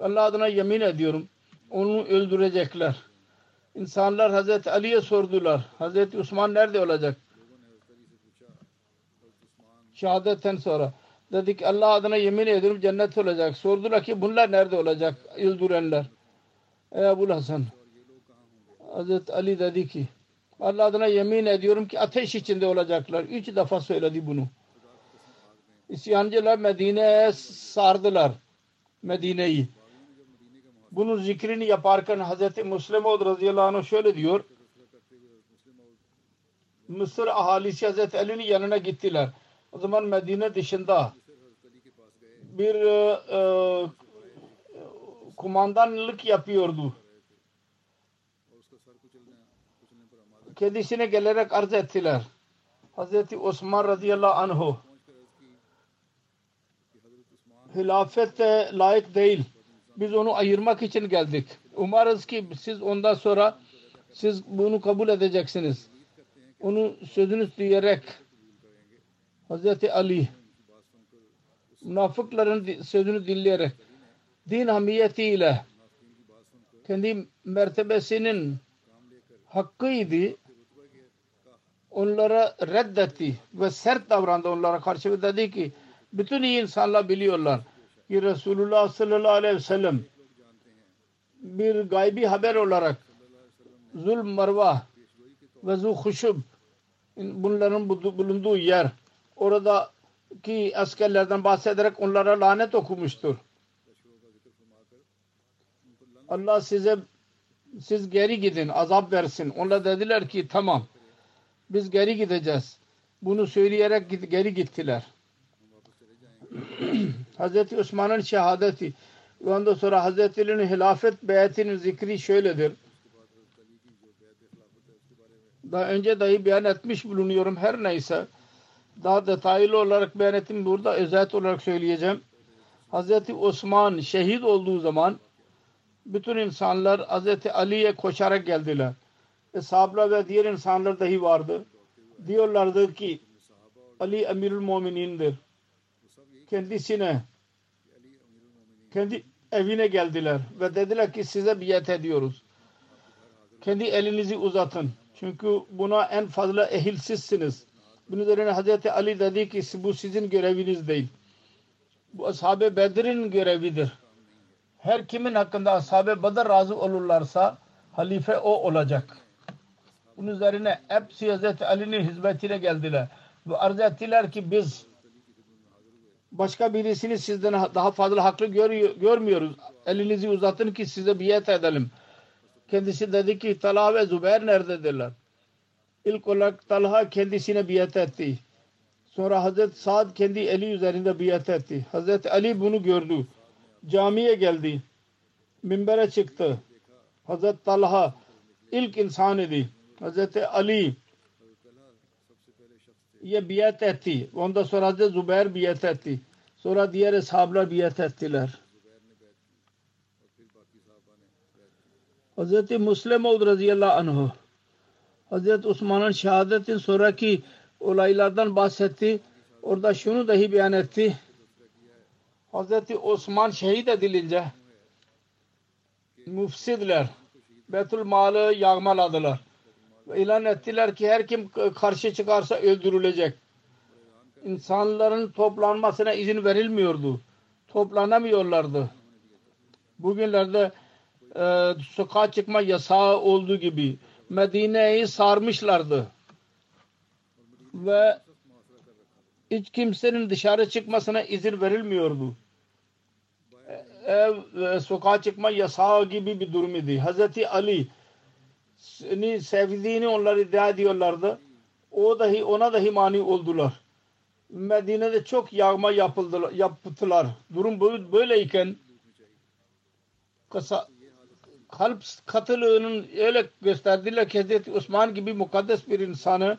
Allah adına yemin ediyorum, onu öldürecekler. İnsanlar Hazreti Ali'ye sordular, Hazreti Osman nerede olacak? Şehadetten sonra dedi ki Allah adına yemin ediyorum cennet olacak. Sordular ki bunlar nerede olacak öldürenler? Ey Ebu Hasan, Hazreti Ali dedi ki Allah adına yemin ediyorum ki ateş içinde olacaklar. 3 defa söyledi bunu. İsyancılar Medine'ye sardılar. Medine'yi. Bunun zikrini yaparken Hazreti Müslim radıyallahu anh şöyle diyor. Mısır ahalisi Hazreti Ali'nin yanına gittiler. O zaman Medine dışında bir kumandanlık yapıyordu. Kendisine gelerek arz ettiler. Hazreti Osman radıyallahu anh hilafete layık değil. Biz onu ayırmak için geldik. Umarız ki siz ondan sonra siz bunu kabul edeceksiniz. Onun sözünü diyerek Hazreti Ali münafıkların sözünü dinleyerek din hamiyetiyle kendi mertebesinin hakkıydı. Onlara reddetti ve sert davrandı onlara karşı ve dedi ki bütün iyi insanlar biliyorlar ki Resulullah sallallahu aleyhi ve sellem bir gaybi haber olarak Zul Marva ve Zul Huşub bunların bulunduğu yer, oradaki askerlerden bahsederek onlara lanet okumuştur. Allah siz geri gidin, azap versin. Onlar dediler ki tamam, biz geri gideceğiz. Bunu söyleyerek geri gittiler. Hazreti Osman'ın şehadeti ve ondan sonra Hazreti Ali'nin hilafet beyatinin zikri şöyledir. Daha önce dahi beyan etmiş bulunuyorum, her neyse. Daha detaylı olarak beyan ettim. Burada özet olarak söyleyeceğim. Hazreti Osman şehit olduğu zaman bütün insanlar Hazreti Ali'ye koşarak geldiler. Sahabeler ve diğer insanlar dahi vardı. Diyorlardı ki Ali Emirül Müminin'dir. Kendisine, kendi evine geldiler ve dediler ki size biat ediyoruz. Kendi elinizi uzatın. Çünkü buna en fazla ehilsizsiniz. Bunun üzerine Hazreti Ali dedi ki bu sizin göreviniz değil. Bu Ashab-ı Bedir'in görevidir. Her kimin hakkında Ashab-ı Bedir razı olurlarsa halife o olacak. Bunun üzerine hepsi Hazreti Ali'nin hizmetine geldiler ve arz ettiler ki biz başka birisini sizden daha fazla haklı görmüyoruz. Elinizi uzatın ki size biat edelim. Kendisi dedi ki Talha ve Zübeyir nerededirler? İlk olarak Talha kendisine biat etti. Sonra Hazreti Sa'd kendi eli üzerinde biat etti. Hazreti Ali bunu gördü. Camiye geldi. Minbere çıktı. Hazreti Talha ilk insan idi. Hazreti Ali ye biat etti. Ondan sonra Hazreti Zübeyir biat etti. Sonra diğer ashablar biat ettiler. Hazreti Müslim oldu radıyallahu anh. Hazreti Osman'ın şehadetin sonraki olaylardan bahsetti. Orada şunu dahi beyan etti. Hazreti Osman şehit edilince müfsidler Beytülmal'ı yağmaladılar. İlan ettiler ki her kim karşı çıkarsa öldürülecek. İnsanların toplanmasına izin verilmiyordu. Toplanamıyorlardı. Bugünlerde sokağa çıkma yasağı olduğu gibi Medine'yi sarmışlardı. Ve hiç kimsenin dışarı çıkmasına izin verilmiyordu. Sokağa çıkma yasağı gibi bir durum idi. Hazreti Ali'nin sevdiğini onlar iddia ediyorlardı. Ona dahi mani oldular. Medine'de çok yağma yaptılar. Durum böyleyken kalp katılığının öyle gösterdiler ki Hazreti Osman gibi mukaddes bir insanı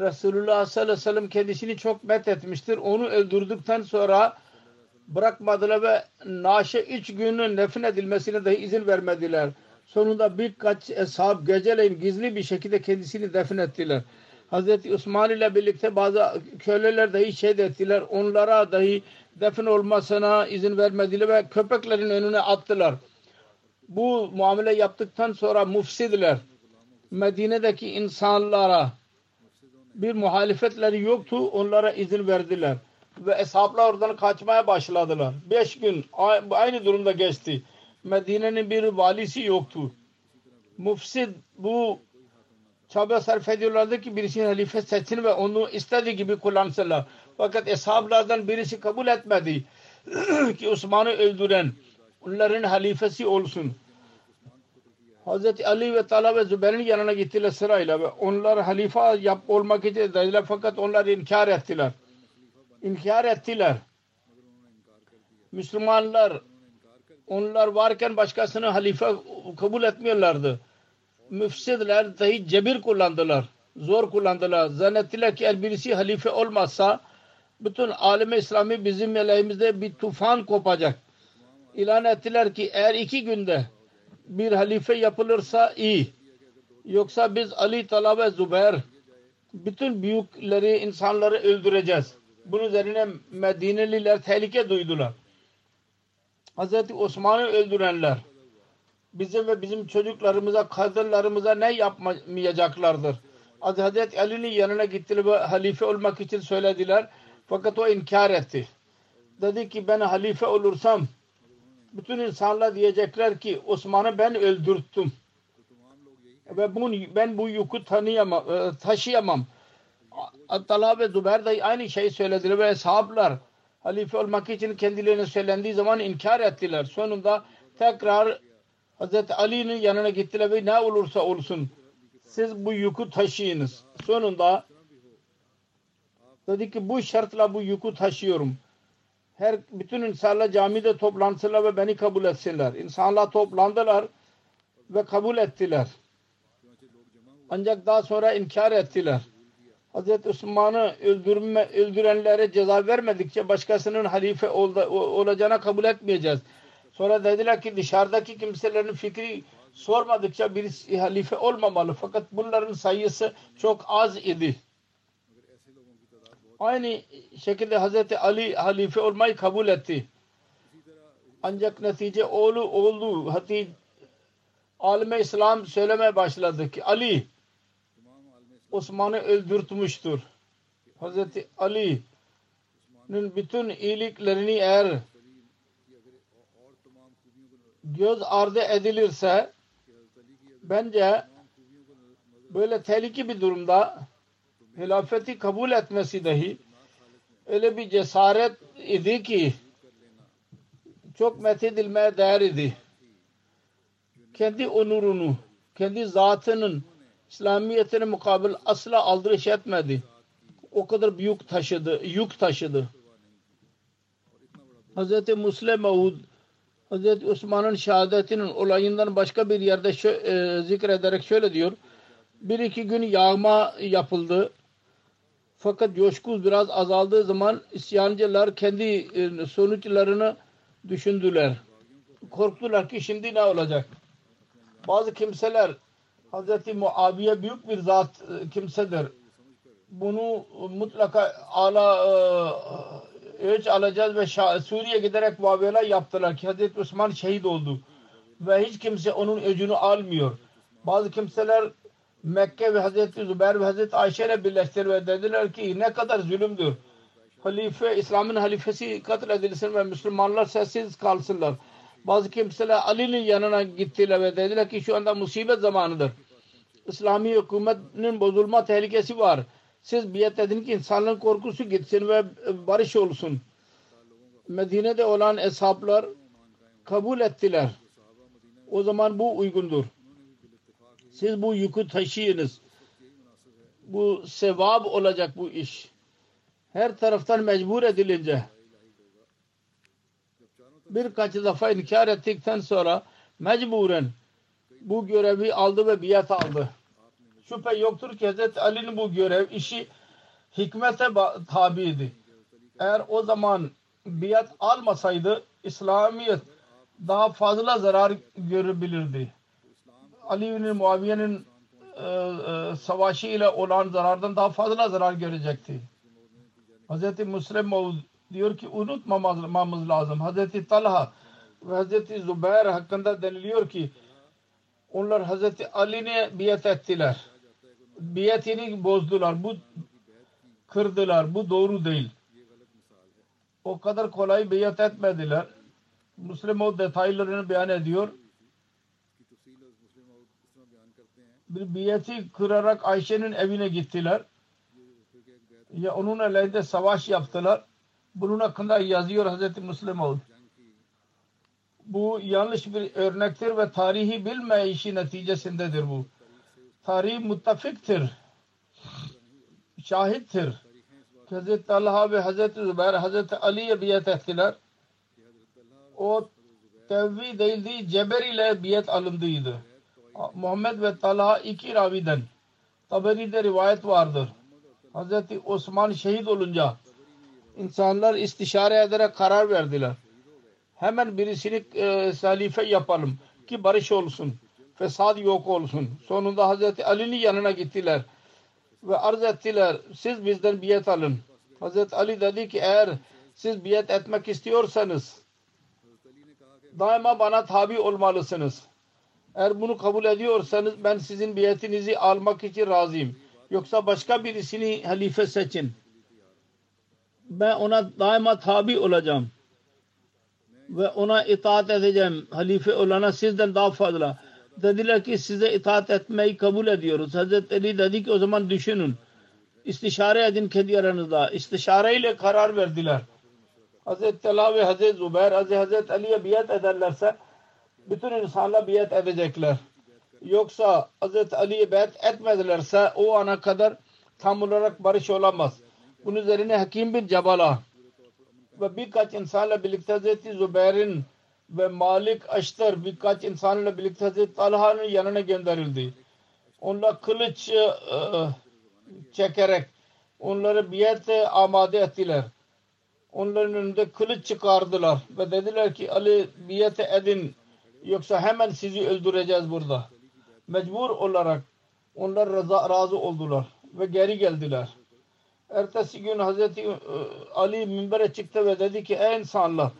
Resulullah sallallahu aleyhi ve sellem kendisini çok met etmiştir. Onu öldürdükten sonra bırakmadılar ve naaşı 3 günün nefin edilmesine dahi izin vermediler. Sonunda birkaç ashab geceleyin gizli bir şekilde kendisini defin ettiler. Hazreti Osman ile birlikte bazı köleler dahi şehit ettiler. Onlara dahi defin olmasına izin vermediler ve köpeklerin önüne attılar. Bu muamele yaptıktan sonra müfsidler Medine'deki insanlara bir muhalifetleri yoktu. Onlara izin verdiler. Ve eshablar oradan kaçmaya başladılar. 5 gün aynı durumda geçti. Medine'nin bir valisi yoktu. Müfsid bu çaba sarf ediyorlardı ki birisinin halife seçsin ve onu istediği gibi kullansınlar. Fakat eshablardan birisi kabul etmedi ki Osman'ı öldüren onların halifesi olsun. Hazreti Ali ve Talha ve Zübeyir'in yanına gittiler sırayla ve onlar halife olmak için dediler fakat onlar inkar ettiler. Müslümanlar onlar varken başkasını halife kabul etmiyorlardı. Müfsidler dahi cebir kullandılar. Zor kullandılar. Zannettiler ki birisi halife olmazsa bütün alem-i İslami bizim aleyhimizde bir tufan kopacak. İlan ettiler ki eğer 2 günde bir halife yapılırsa iyi. Yoksa biz Ali, Talha ve Zübeyir bütün büyükleri, insanları öldüreceğiz. Bunun üzerine Medineliler tehlike duydular. Hazreti Osman'ı öldürenler bizim ve bizim çocuklarımıza, kadınlarımıza ne yapmayacaklardır? Hazreti Ali'nin yanına gittiler ve halife olmak için söylediler. Fakat o inkar etti. Dedi ki ben halife olursam bütün insanlar diyecekler ki Osman'ı ben öldürttüm. Ve ben bu yükü taşıyamam. Talha ve Zübeyir de aynı şeyi söylediler ve ashablar halife olmak için kendilerine söylendiği zaman inkar ettiler. Sonunda tekrar Hazreti Ali'nin yanına gittiler ve ne olursa olsun siz bu yükü taşıyınız. Sonunda dedi ki bu şartla bu yükü taşıyorum. Bütün insanlar camide toplansınlar ve beni kabul etsinler. İnsanlar toplandılar ve kabul ettiler. Ancak daha sonra inkar ettiler. Hazreti Osman'ı öldürenlere ceza vermedikçe başkasının halife olacağına kabul etmeyeceğiz. Sonra dediler ki dışarıdaki kimselerin fikri sormadıkça birisi halife olmamalı. Fakat bunların sayısı çok az idi. Aynı şekilde Hazreti Ali halife olmayı kabul etti. Ancak netice oldu. Hatta alem-i İslam söylemeye başladı ki Ali Osman'ı öldürtmüştür. Hazreti Ali'nin bütün iyiliklerini eğer göz ardı edilirse bence böyle tehlikeli bir durumda hilafeti kabul etmesi dahi öyle bir cesaret idi ki çok methedilmeye değer idi. Kendi onurunu, kendi zatının İslamiyetine mukabil asla aldırış etmedi. O kadar bir yük taşıdı. Hz. Musleh Mevud, Hz. Osman'ın şehadetinin olayından başka bir yerde zikrederek şöyle diyor. Bir iki gün yağma yapıldı. Fakat coşku biraz azaldığı zaman isyancılar kendi sonuçlarını düşündüler. Korktular ki şimdi ne olacak? Bazı kimseler Hz. Muaviye büyük bir zat kimsedir. Bunu mutlaka ölç alacağız ve Suriye giderek muaviyeler yaptılar ki Hz. Osman şehit oldu. Ve hiç kimse onun öcünü almıyor. Bazı kimseler Mekke ve Hz. Zübeyir ve Hz. Ayşe ile birleştir ve dediler ki ne kadar zulümdür. Halife, İslam'ın halifesi katledilsin ve Müslümanlar sessiz kalsınlar. Bazı kimseler Ali'nin yanına gittiler ve dediler ki şu anda musibet zamanıdır. İslami hükümetin bozulma tehlikesi var. Siz biat edin ki insanların korkusu gitsin ve barış olsun. Medine'de olan eshaplar kabul ettiler. O zaman bu uygundur. Siz bu yükü taşıyınız. Bu sevap olacak bu iş. Her taraftan mecbur edilince birkaç defa inkar ettikten sonra mecburen bu görevi aldı ve biat aldı. Şüphe yoktur ki Hz. Ali'nin bu görev işi hikmete tabiydi. Eğer o zaman biat almasaydı İslamiyet daha fazla zarar görebilirdi. Ali'nin Muaviye'nin savaşı ile olan zarardan daha fazla zarar görecekti. Hz. Musleh Mevud diyor ki unutmamamız lazım. Hz. Talha ve Hz. Zübeyir hakkında deniliyor ki onlar Hz. Ali'ne biat ettiler. Biatini bozdular. Bu kırdılar. Bu doğru değil. O kadar kolay biat etmediler. Musleh Mevud detaylarını beyan ediyor. Bir biat'i kırarak Ayşe'nin evine gittiler. Ya onun aleyhinde savaş yaptılar. Bunun hakkında yazıyor Hz. Musleh Mevud. Bu yanlış bir örnektir ve tarihi bilme işi neticesindedir bu. Tarih muttafiktir. Şahittir. Hz. Talha ve Hz. Zübeyir, Hz. Ali'ye biat ettiler. O tevvi değildi, ceber ile biat alındıydı. Muhammed ve Talha iki raviden. Taberi'de rivayet vardır. Hz. Osman şehit olunca insanlar istişare ederek karar verdiler. Hemen birisini halife yapalım ki barış olsun. Fesat yok olsun. Sonunda Hz. Ali'nin yanına gittiler. Ve arz ettiler siz bizden biat alın. Hz. Ali dedi ki eğer siz biat etmek istiyorsanız daima bana tabi olmalısınız. Eğer bunu kabul ediyorsanız ben sizin biatinizi almak için razıyım. Yoksa başka birisini halife seçin. Ben ona daima tabi olacağım. Ve ona itaat edeceğim. Halife olana sizden daha fazla. Dediler ki size itaat etmeyi kabul ediyoruz. Hazreti Ali dedi ki o zaman düşünün. İstişare edin kendi aranızda. İstişare ile karar verdiler. Hazreti Talha ve Hazreti Zübeyir, Hazreti Ali'ye biat ederlerse bütün insanlar biat edecekler. Yoksa Hazreti Ali'ye biat etmedilerse o ana kadar tam olarak barış olamaz. Bunun üzerine Hakim bin Cebal'a ve birkaç insanla birlikte Hazreti Zübeyir'in ve Malik Eşter birkaç insanla birlikte Hazreti Talha'nın yanına gönderildi. Onlar kılıç çekerek onları biat amade ettiler. Onların önünde kılıç çıkardılar ve dediler ki Ali biat edin. Yoksa hemen sizi öldüreceğiz burada. Mecbur olarak onlar razı oldular ve geri geldiler. Ertesi gün Hazreti Ali minbere çıktı ve dedi ki ey insanlar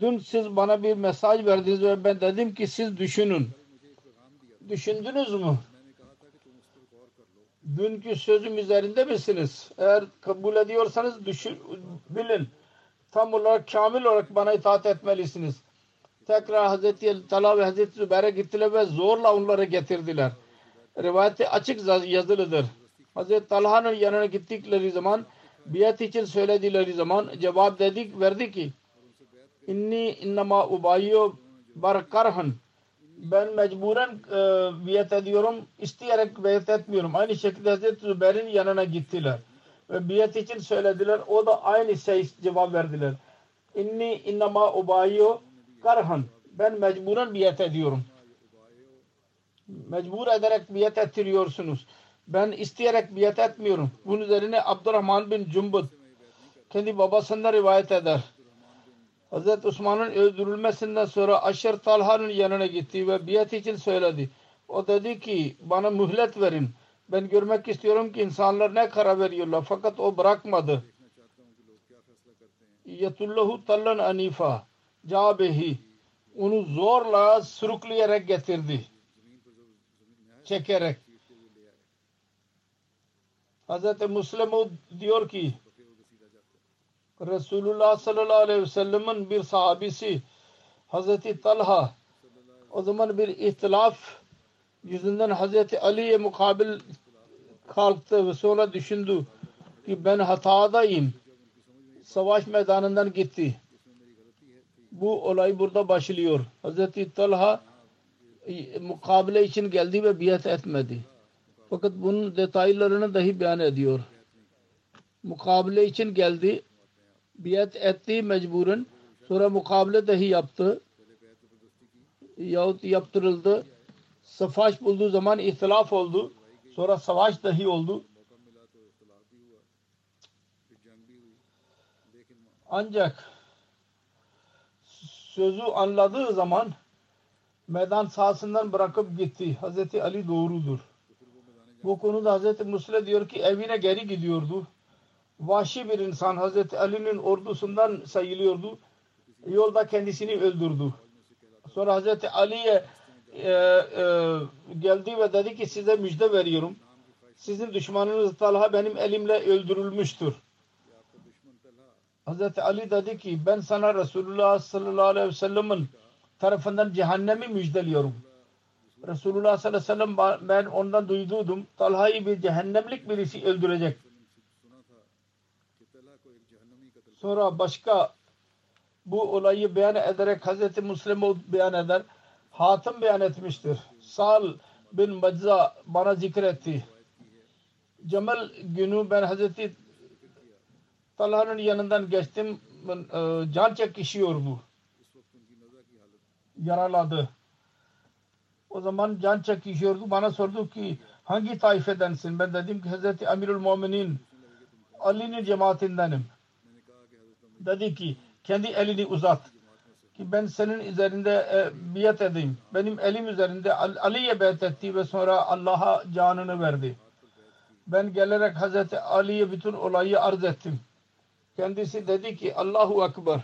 dün siz bana bir mesaj verdiniz ve ben dedim ki siz düşünün. Düşündünüz mü? Dünkü sözüm üzerinde misiniz? Eğer kabul ediyorsanız bilin. Tam olarak kamil olarak bana itaat etmelisiniz. tekrar Hazreti Talha ve Hazreti Zübeyir'e gittiler ve zorla onları getirdiler. Rivayette açık yazılıdır. Hazreti Talha'nın yanına gittikleri zaman, biat için söylediğileri zaman cevap verdi ki innama ubayyo barkarhan, ben mecburen biat ediyorum, isteyerek biat etmiyorum. Aynı şekilde Hazreti Zübeyir'in yanına gittiler ve biat için söylediler. O da aynı şey cevap verdiler. İnnama ubayyo karhan, ben mecburen biat ediyorum. Mecbur ederek biat ettiriyorsunuz. Ben isteyerek biat etmiyorum. Bunun üzerine Abdurrahman bin Cümbüt kendi babasından rivayet eder. Hazreti Osman'ın öldürülmesinden sonra Aşır Talha'nın yanına gitti ve biat için söyledi. O dedi ki bana mühlet verin. Ben görmek istiyorum ki insanlar ne karar veriyorlar. Fakat o bırakmadı. Yetullahu tallan anifa cabehi, onu zorla sürükleyerek getirdi. Çekerek. Hazreti Müslim diyor ki Resulullah sallallahu aleyhi ve sellem'in bir sahabesi Hazreti Talha o zaman bir ihtilaf yüzünden Hazreti Ali'ye mukabil kalktı ve sonra düşündü ki ben hatadayım. Savaş meydanından gitti. Bu olay burada başlıyor. Hazreti Talha mukabele için geldi ve biat etmedi. Fakat bunun detaylarını dahi beyan ediyor. Mukabele için geldi, biat etti mecburen. Sonra mukabele dahi yaptı. Yahut yaptırıldı. Savaş bulduğu zaman ihtilaf oldu. Sonra savaş dahi oldu. Ancak sözü anladığı zaman meydan sahasından bırakıp gitti. Hazreti Ali doğrudur. Bu konuda Hazreti Müslim diyor ki evine geri gidiyordu. Vahşi bir insan Hazreti Ali'nin ordusundan sayılıyordu. Yolda kendisini öldürdü. Sonra Hazreti Ali'ye geldi ve dedi ki size müjde veriyorum. Sizin düşmanınız Talha benim elimle öldürülmüştür. Hazreti Ali dedi ki ben sana Resulullah sallallahu aleyhi ve sellem'in tarafından cehennemi müjdeliyorum. Resulullah sallallahu aleyhi ve sellem ben ondan duyduydum. Talha'yı bir cehennemlik birisi öldürecek. Sonra başka bu olayı beyan ederek Hazreti Müslim'i beyan eder. Hatım beyan etmiştir. Sal bin Mecza bana zikretti. Cemal günü ben Hazreti Talha'nın yanından geçtim. Can çekişiyor bu. Yaraladı. O zaman can çekişiyordu. Bana sordu ki hangi taifedensin? Ben dedim ki Hazreti Amirul Mu'minin Ali'nin cemaatindenim. Dedi ki kendi elini uzat ki ben senin üzerinde biat edeyim. Benim elim üzerinde Ali'ye biat etti ve sonra Allah'a canını verdi. Ben gelerek Hazreti Ali'ye bütün olayı arz ettim. Kendisi dedi ki Allahu Ekber.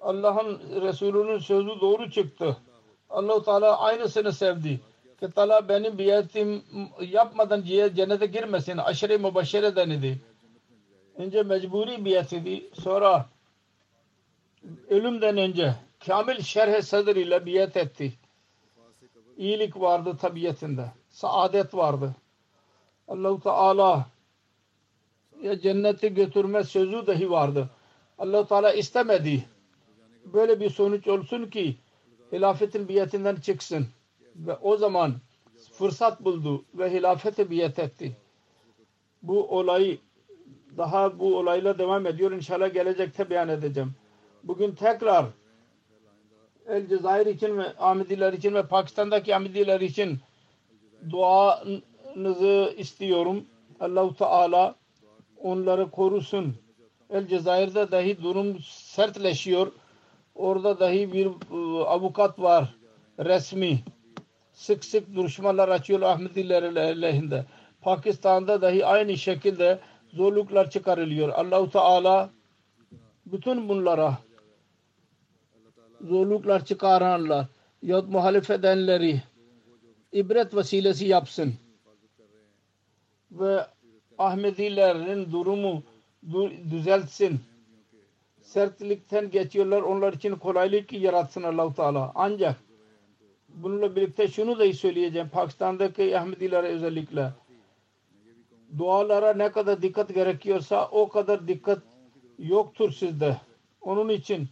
Allah'ın Resulü'nün sözü doğru çıktı. Allah-u Teala aynısını sevdi. Ki Teala benim biatim yapmadan cennete girmesin. Aşire-i mübeşşere denildi. Önce mecburi biat idi. Sonra ölümden önce kamil şerh-i sadr ile biat etti. İyilik vardı tabiatında. Saadet vardı. Allah-u Teala ya cennete götürme sözü dahi vardı. Allah-u Teala istemedi. Böyle bir sonuç olsun ki hilafetin biyetinden çıksın. Ve o zaman fırsat buldu ve hilafete biyet etti. Bu olayla devam ediyor. İnşallah gelecekte beyan edeceğim. Bugün tekrar El Cezayir için ve Ahmediler için ve Pakistan'daki Ahmediler için duanızı istiyorum. Allah-u Teala onları korusun. El Cezayir'de dahi durum sertleşiyor. Orada dahi bir avukat var. Resmi. Sık sık duruşmalar açıyor Ahmedilerin lehinde. Pakistan'da dahi aynı şekilde zorluklar çıkarılıyor. Allah-u Teala bütün bunlara zorluklar çıkaranlar yahut muhalif edenleri ibret vesilesi yapsın. Ve Ahmedilerin durumu düzeltsin. sertlikten geçiyorlar. Onlar için kolaylık yaratsın Allah-u Teala. Ancak bununla birlikte şunu da söyleyeceğim. Pakistan'daki Ahmedilere özellikle dualara ne kadar dikkat gerekiyorsa o kadar dikkat yoktur sizde. Onun için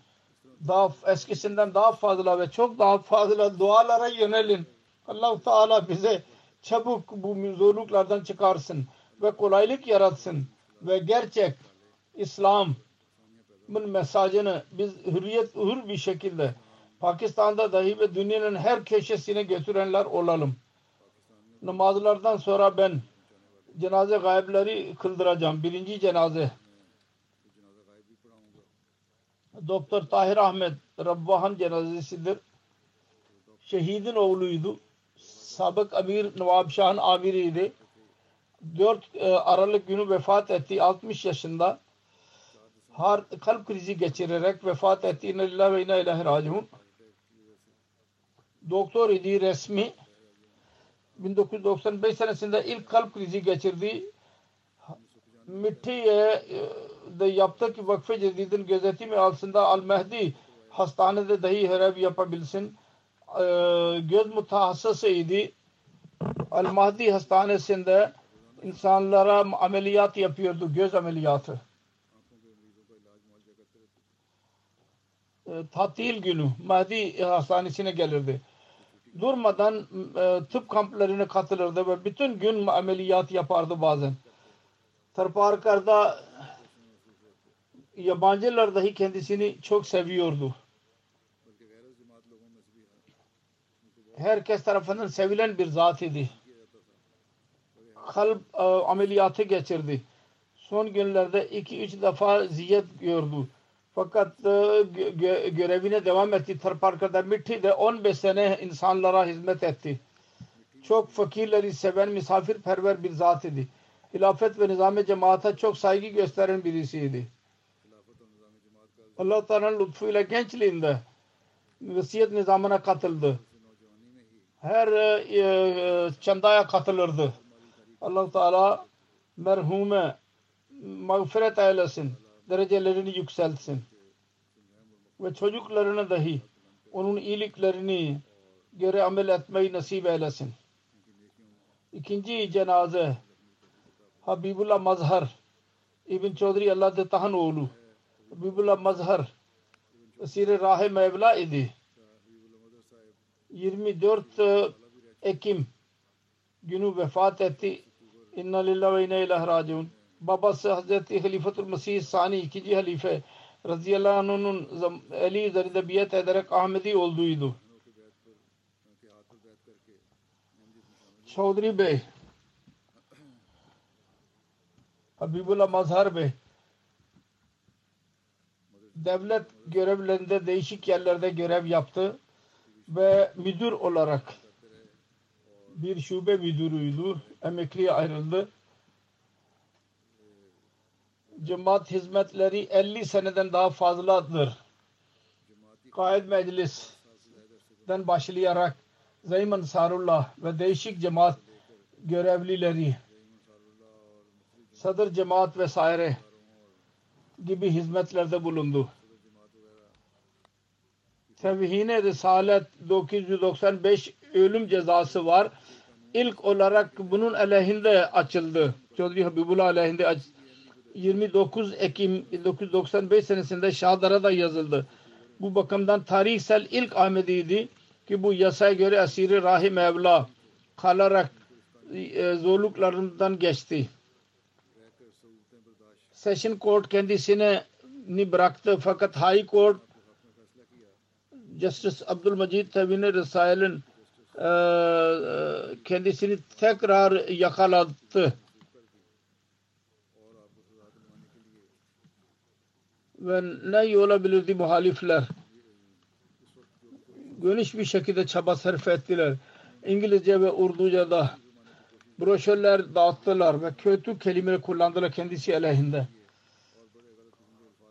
daha eskisinden daha fazla ve çok daha fazla dualara yönelin. Allah-u Teala bize çabuk bu zorluklardan çıkarsın ve kolaylık yaratsın ve gerçek İslam'ın mesajını biz hür bir şekilde Pakistan'da dahi ve dünyanın her köşesine götürenler olalım. Namazlardan sonra ben cenaze gayipleri kıldıracağım. 1. cenaze. Doktor Tahir Ahmet Rabbahan cenazesidir. Şehidin oğluydu. Sabık Amir Nawab Shah'ın amiriydi. 4 Aralık günü vefat etti. 60 yaşında. Kalp krizi geçirerek vefat etti. İnna lillahi ve inna ileyhi raciun. Doktor idi resmi. 1995 senesinde ilk kalp krizi geçirdi. Mithi'ye de yaptı ki vakfe cedidin gözetimi altında Al-Mahdi hastanede dahi görev yapabilsin. Göz mutahassısı idi. Al-Mahdi hastanesinde insanlara ameliyat yapıyordu. Göz ameliyatı. Tatil günü Mahdi hastanesine gelirdi. Durmadan tıp kamplarına katılırdı ve bütün gün ameliyat yapardı bazen. Tarparkar'da yabancılar dahi kendisini çok seviyordu. Herkes tarafından sevilen bir zat idi. Kalp ameliyatı geçirdi. Son günlerde 2-3 defa ziyet gördü. Fakat görevine devam etti. Tarparkar'da Mithi'de 15 sene insanlara hizmet etti. Çok fakirleri seven, misafirperver bir zat idi. Hilafet ve nizam-ı cemaate çok saygı gösteren birisiydi. Allah-u Teala'nın lütfuyla gençliğinde vasiyet nizamına katıldı. Her çandaya katılırdı. Allah-u Teala merhume mağfiret eylesin. Derecelerini yükseltsin. Ve çocuklarına dahi onun iyiliklerini göre amel etmeyi nasip eylesin. 2. cenaze Habibullah Mazhar İbn Çodri Allah'tan oğlu. Habibullah Mazhar Esir-i Rah-ı Mevla idi. 24 Ekim günü vefat etti. İnna lillahi ve inna ileyhi raciun. Babası Hazreti Halifetul Mesih Sani 2. halife radıyallahu anh'un eli üzerinde biat ederek Ahmedi olduydu. Çaudhry Bey Habibullah Mazhar Bey devlet görevlerinde değişik yerlerde görev yaptı ve müdür olarak bir şube müdürüydü. Emekliye ayrıldı. Cemaat hizmetleri 50 seneden daha fazladır. Kaid Meclis'den başlayarak Zaim Ansarullah ve değişik cemaat görevlileri, Sadr Cemaat vesaire gibi hizmetlerde bulundu. Tevhine Risalet 995 ölüm cezası var. İlk olarak bunun aleyhinde açıldı. Çodri Habibullah aleyhinde açıldı. 29 Ekim 1995 senesinde Şahdara'da yazıldı. Bu bakımdan tarihsel ilk Ahmediydi ki bu yasaya göre esiri Rah-ı Mevla kalarak zorluklarından geçti. Session Court kendisini bıraktı fakat High Court Justice Abdülmecid Tevhine Risalet'in kendisini tekrar yakalattı. Ve ne iyi olabilirdi muhalifler. Geniş bir şekilde çaba sarf ettiler. İngilizce ve Urduca'da broşürler dağıttılar ve kötü kelimeleri kullandılar kendisi aleyhinde.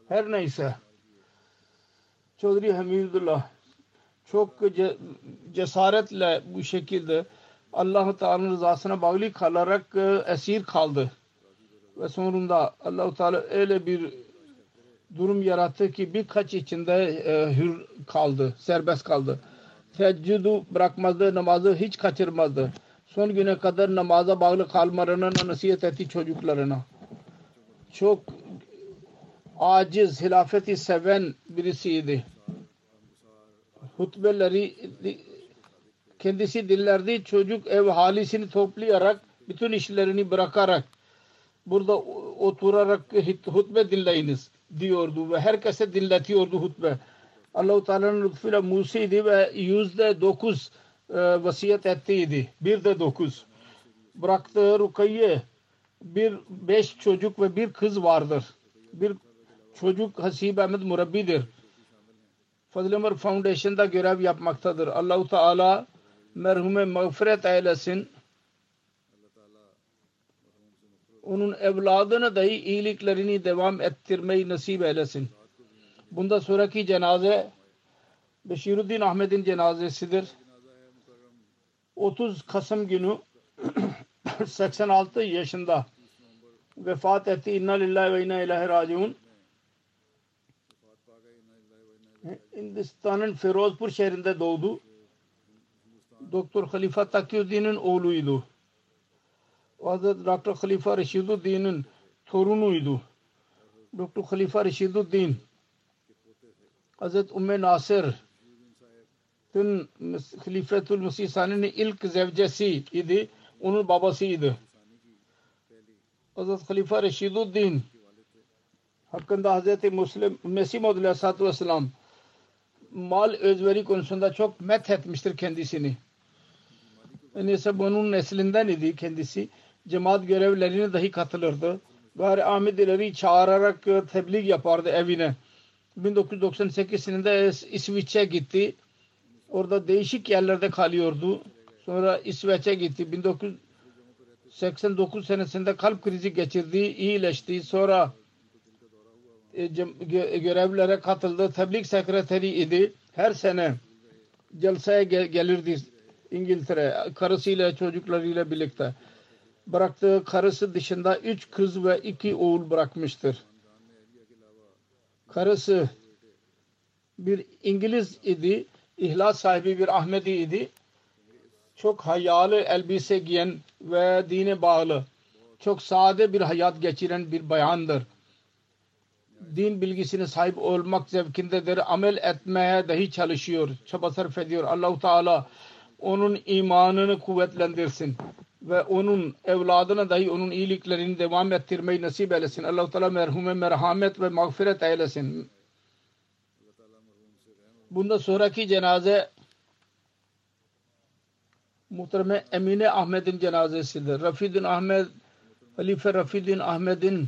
Her neyse Çodri Hamidullah çok cesaretle bu şekilde Allah-u Teala'nın rızasına bağlı kalarak esir kaldı. Ve sonunda Allah-u Teala öyle bir durum yarattı ki birkaç içinde hür kaldı, serbest kaldı. Teheccüdü bırakmazdı, namazı hiç kaçırmazdı. Son güne kadar namaza bağlı kalmalarına nasihat etti çocuklarına. Çok aciz, hilafeti seven birisiydi. Hutbeleri kendisi dinlerdi. Çocuk ev halisini toplayarak, bütün işlerini bırakarak, burada oturarak hutbe dinleyiniz diyordu ve herkese dinletiyordu hutbe. Allah-u Teala'nın lütfuyla Musi'ydi ve 9% vasiyet ettiydi. 9%. Bıraktığı Rukayye 5 çocuk ve 1 kız vardır. Bir çocuk Hasib Ahmed Murabbi'dir. Fazıl Ömer Foundation'da görev yapmaktadır. Allah-u Teala merhume mağfiret eylesin. Onun evladına dahi iyiliklerini devam ettirmeyi nasip eylesin. Bundan sonraki cenaze Beşiruddin Ahmet'in cenazesidir. 30 Kasım günü 86 yaşında vefat etti. İnna lillahi ve inna ilahi raciun. Hindistan'ın Ferozpur şehrinde doğdu. Doktor Halife Takiyuddin'in oğluydu. Hazreti Doktor Halife Reşiduddin'in torunuydu. Doktor Halife Reşiduddin Hazreti Ümmü Nasır'ın Hilafetül Mesih Sani'nin ilk zevcesi idi. Onun babasıydı. Hazreti Halife Reşiduddin hakkında Hazreti Mesih Maud Aleyhisselatü Vesselam mal özveri konusunda çok methetmiştir kendisini. Neyse bunun neslinden idi kendisi. Cemaat görevlerine dahi katılırdı. Gari Ahmedileri çağırarak tebliğ yapardı evine. 1998 seninde İsviçre'ye gitti. Orada değişik yerlerde kalıyordu. Sonra İsveç'e gitti. 1989 senesinde kalp krizi geçirdi. İyileşti. Sonra görevlere katıldı. Tebliğ sekreteri idi. Her sene celseye gelirdi İngiltere. Karısıyla, çocuklarıyla birlikte. Bıraktığı karısı dışında 3 kız ve 2 oğul bırakmıştır. Karısı bir İngiliz idi. İhlas sahibi bir Ahmedi idi. Çok hayalı elbise giyen ve dine bağlı, çok sade bir hayat geçiren bir bayandır. Din bilgisine sahip olmak zevkindedir. Amel etmeye dahi çalışıyor, çaba sarf ediyor. Allah-u Teala onun imanını kuvvetlendirsin ve onun evladına dahi onun iyiliklerini devam ettirmeyi nasip eylesin. Allah-u Teala merhume merhamet ve mağfiret eylesin. Bundan sonraki cenaze Muhtereme Emine Ahmet'in cenazesidir. Rafiuddin Ahmet, Halife Rafiuddin Ahmet'in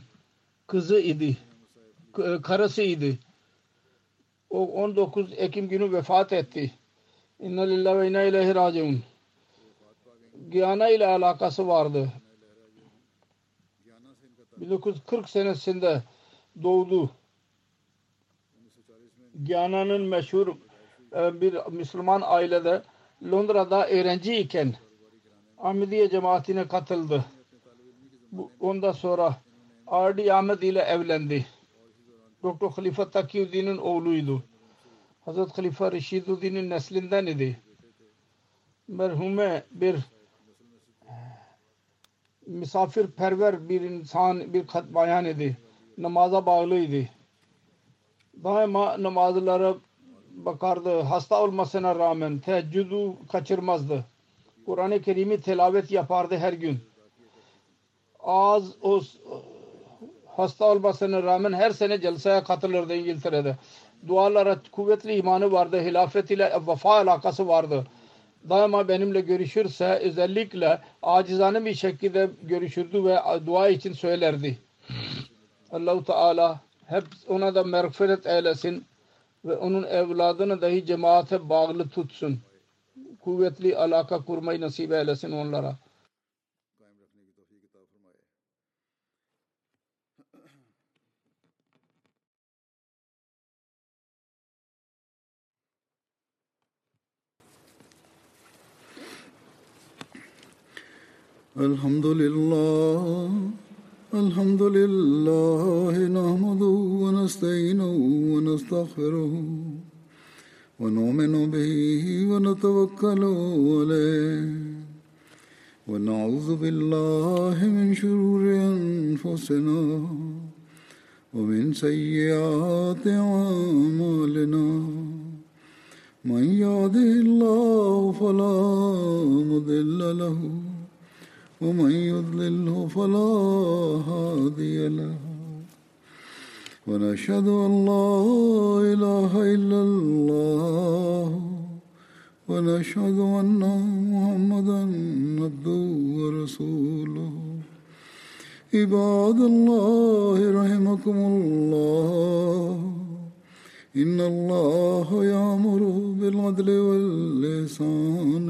kızı idi. Karısı idi. O 19 Ekim günü vefat etti. İnna lillahi ve inna ileyhi raciun. Guyana ile alakası vardı. 1940 senesinde doğdu. Guyana'nın meşhur bir Müslüman ailede Londra'da öğrenciyken Ahmediye cemaatine katıldı. Ondan sonra Ardi Ahmed ile evlendi. Doktor Halife Takiyuddin'in oğluydu. Hazreti Halife Reşiduddin'in neslinden idi. Merhume bir misafirperver bir insan, bir bayan idi. Namaza bağlıydı. Daima namazlara bakardı. Hasta olmasına rağmen teheccüdü kaçırmazdı. Kur'an-ı Kerim'i tilavet yapardı her gün. Hasta olmasına rağmen her sene celseye katılırdı İngiltere'de. Dualara kuvvetli imanı vardı. Hilafet ile vefa alakası vardı. Daima benimle görüşürse özellikle acizane bir şekilde görüşürdü ve dua için söylerdi. Allah-u Teala hep ona da mağfiret eylesin ve onun evladını dahi cemaate bağlı tutsun. Kuvvetli alaka kurmayı nasip eylesin onlara. Elhamdülillah. الحمد لله نحمده ونستعينه ونستغفره ونؤمن به ونتوكل عليه ونعوذ بالله من شرور أنفسنا ومن سيئات أعمالنا من يهده الله فلا مضل له ومن يضلله فلا هادي له ونشهد أن لا إله إلا الله ونشهد أن محمدا عبده ورسوله عباد الله رحمكم الله إن الله يأمر بالعدل والإحسان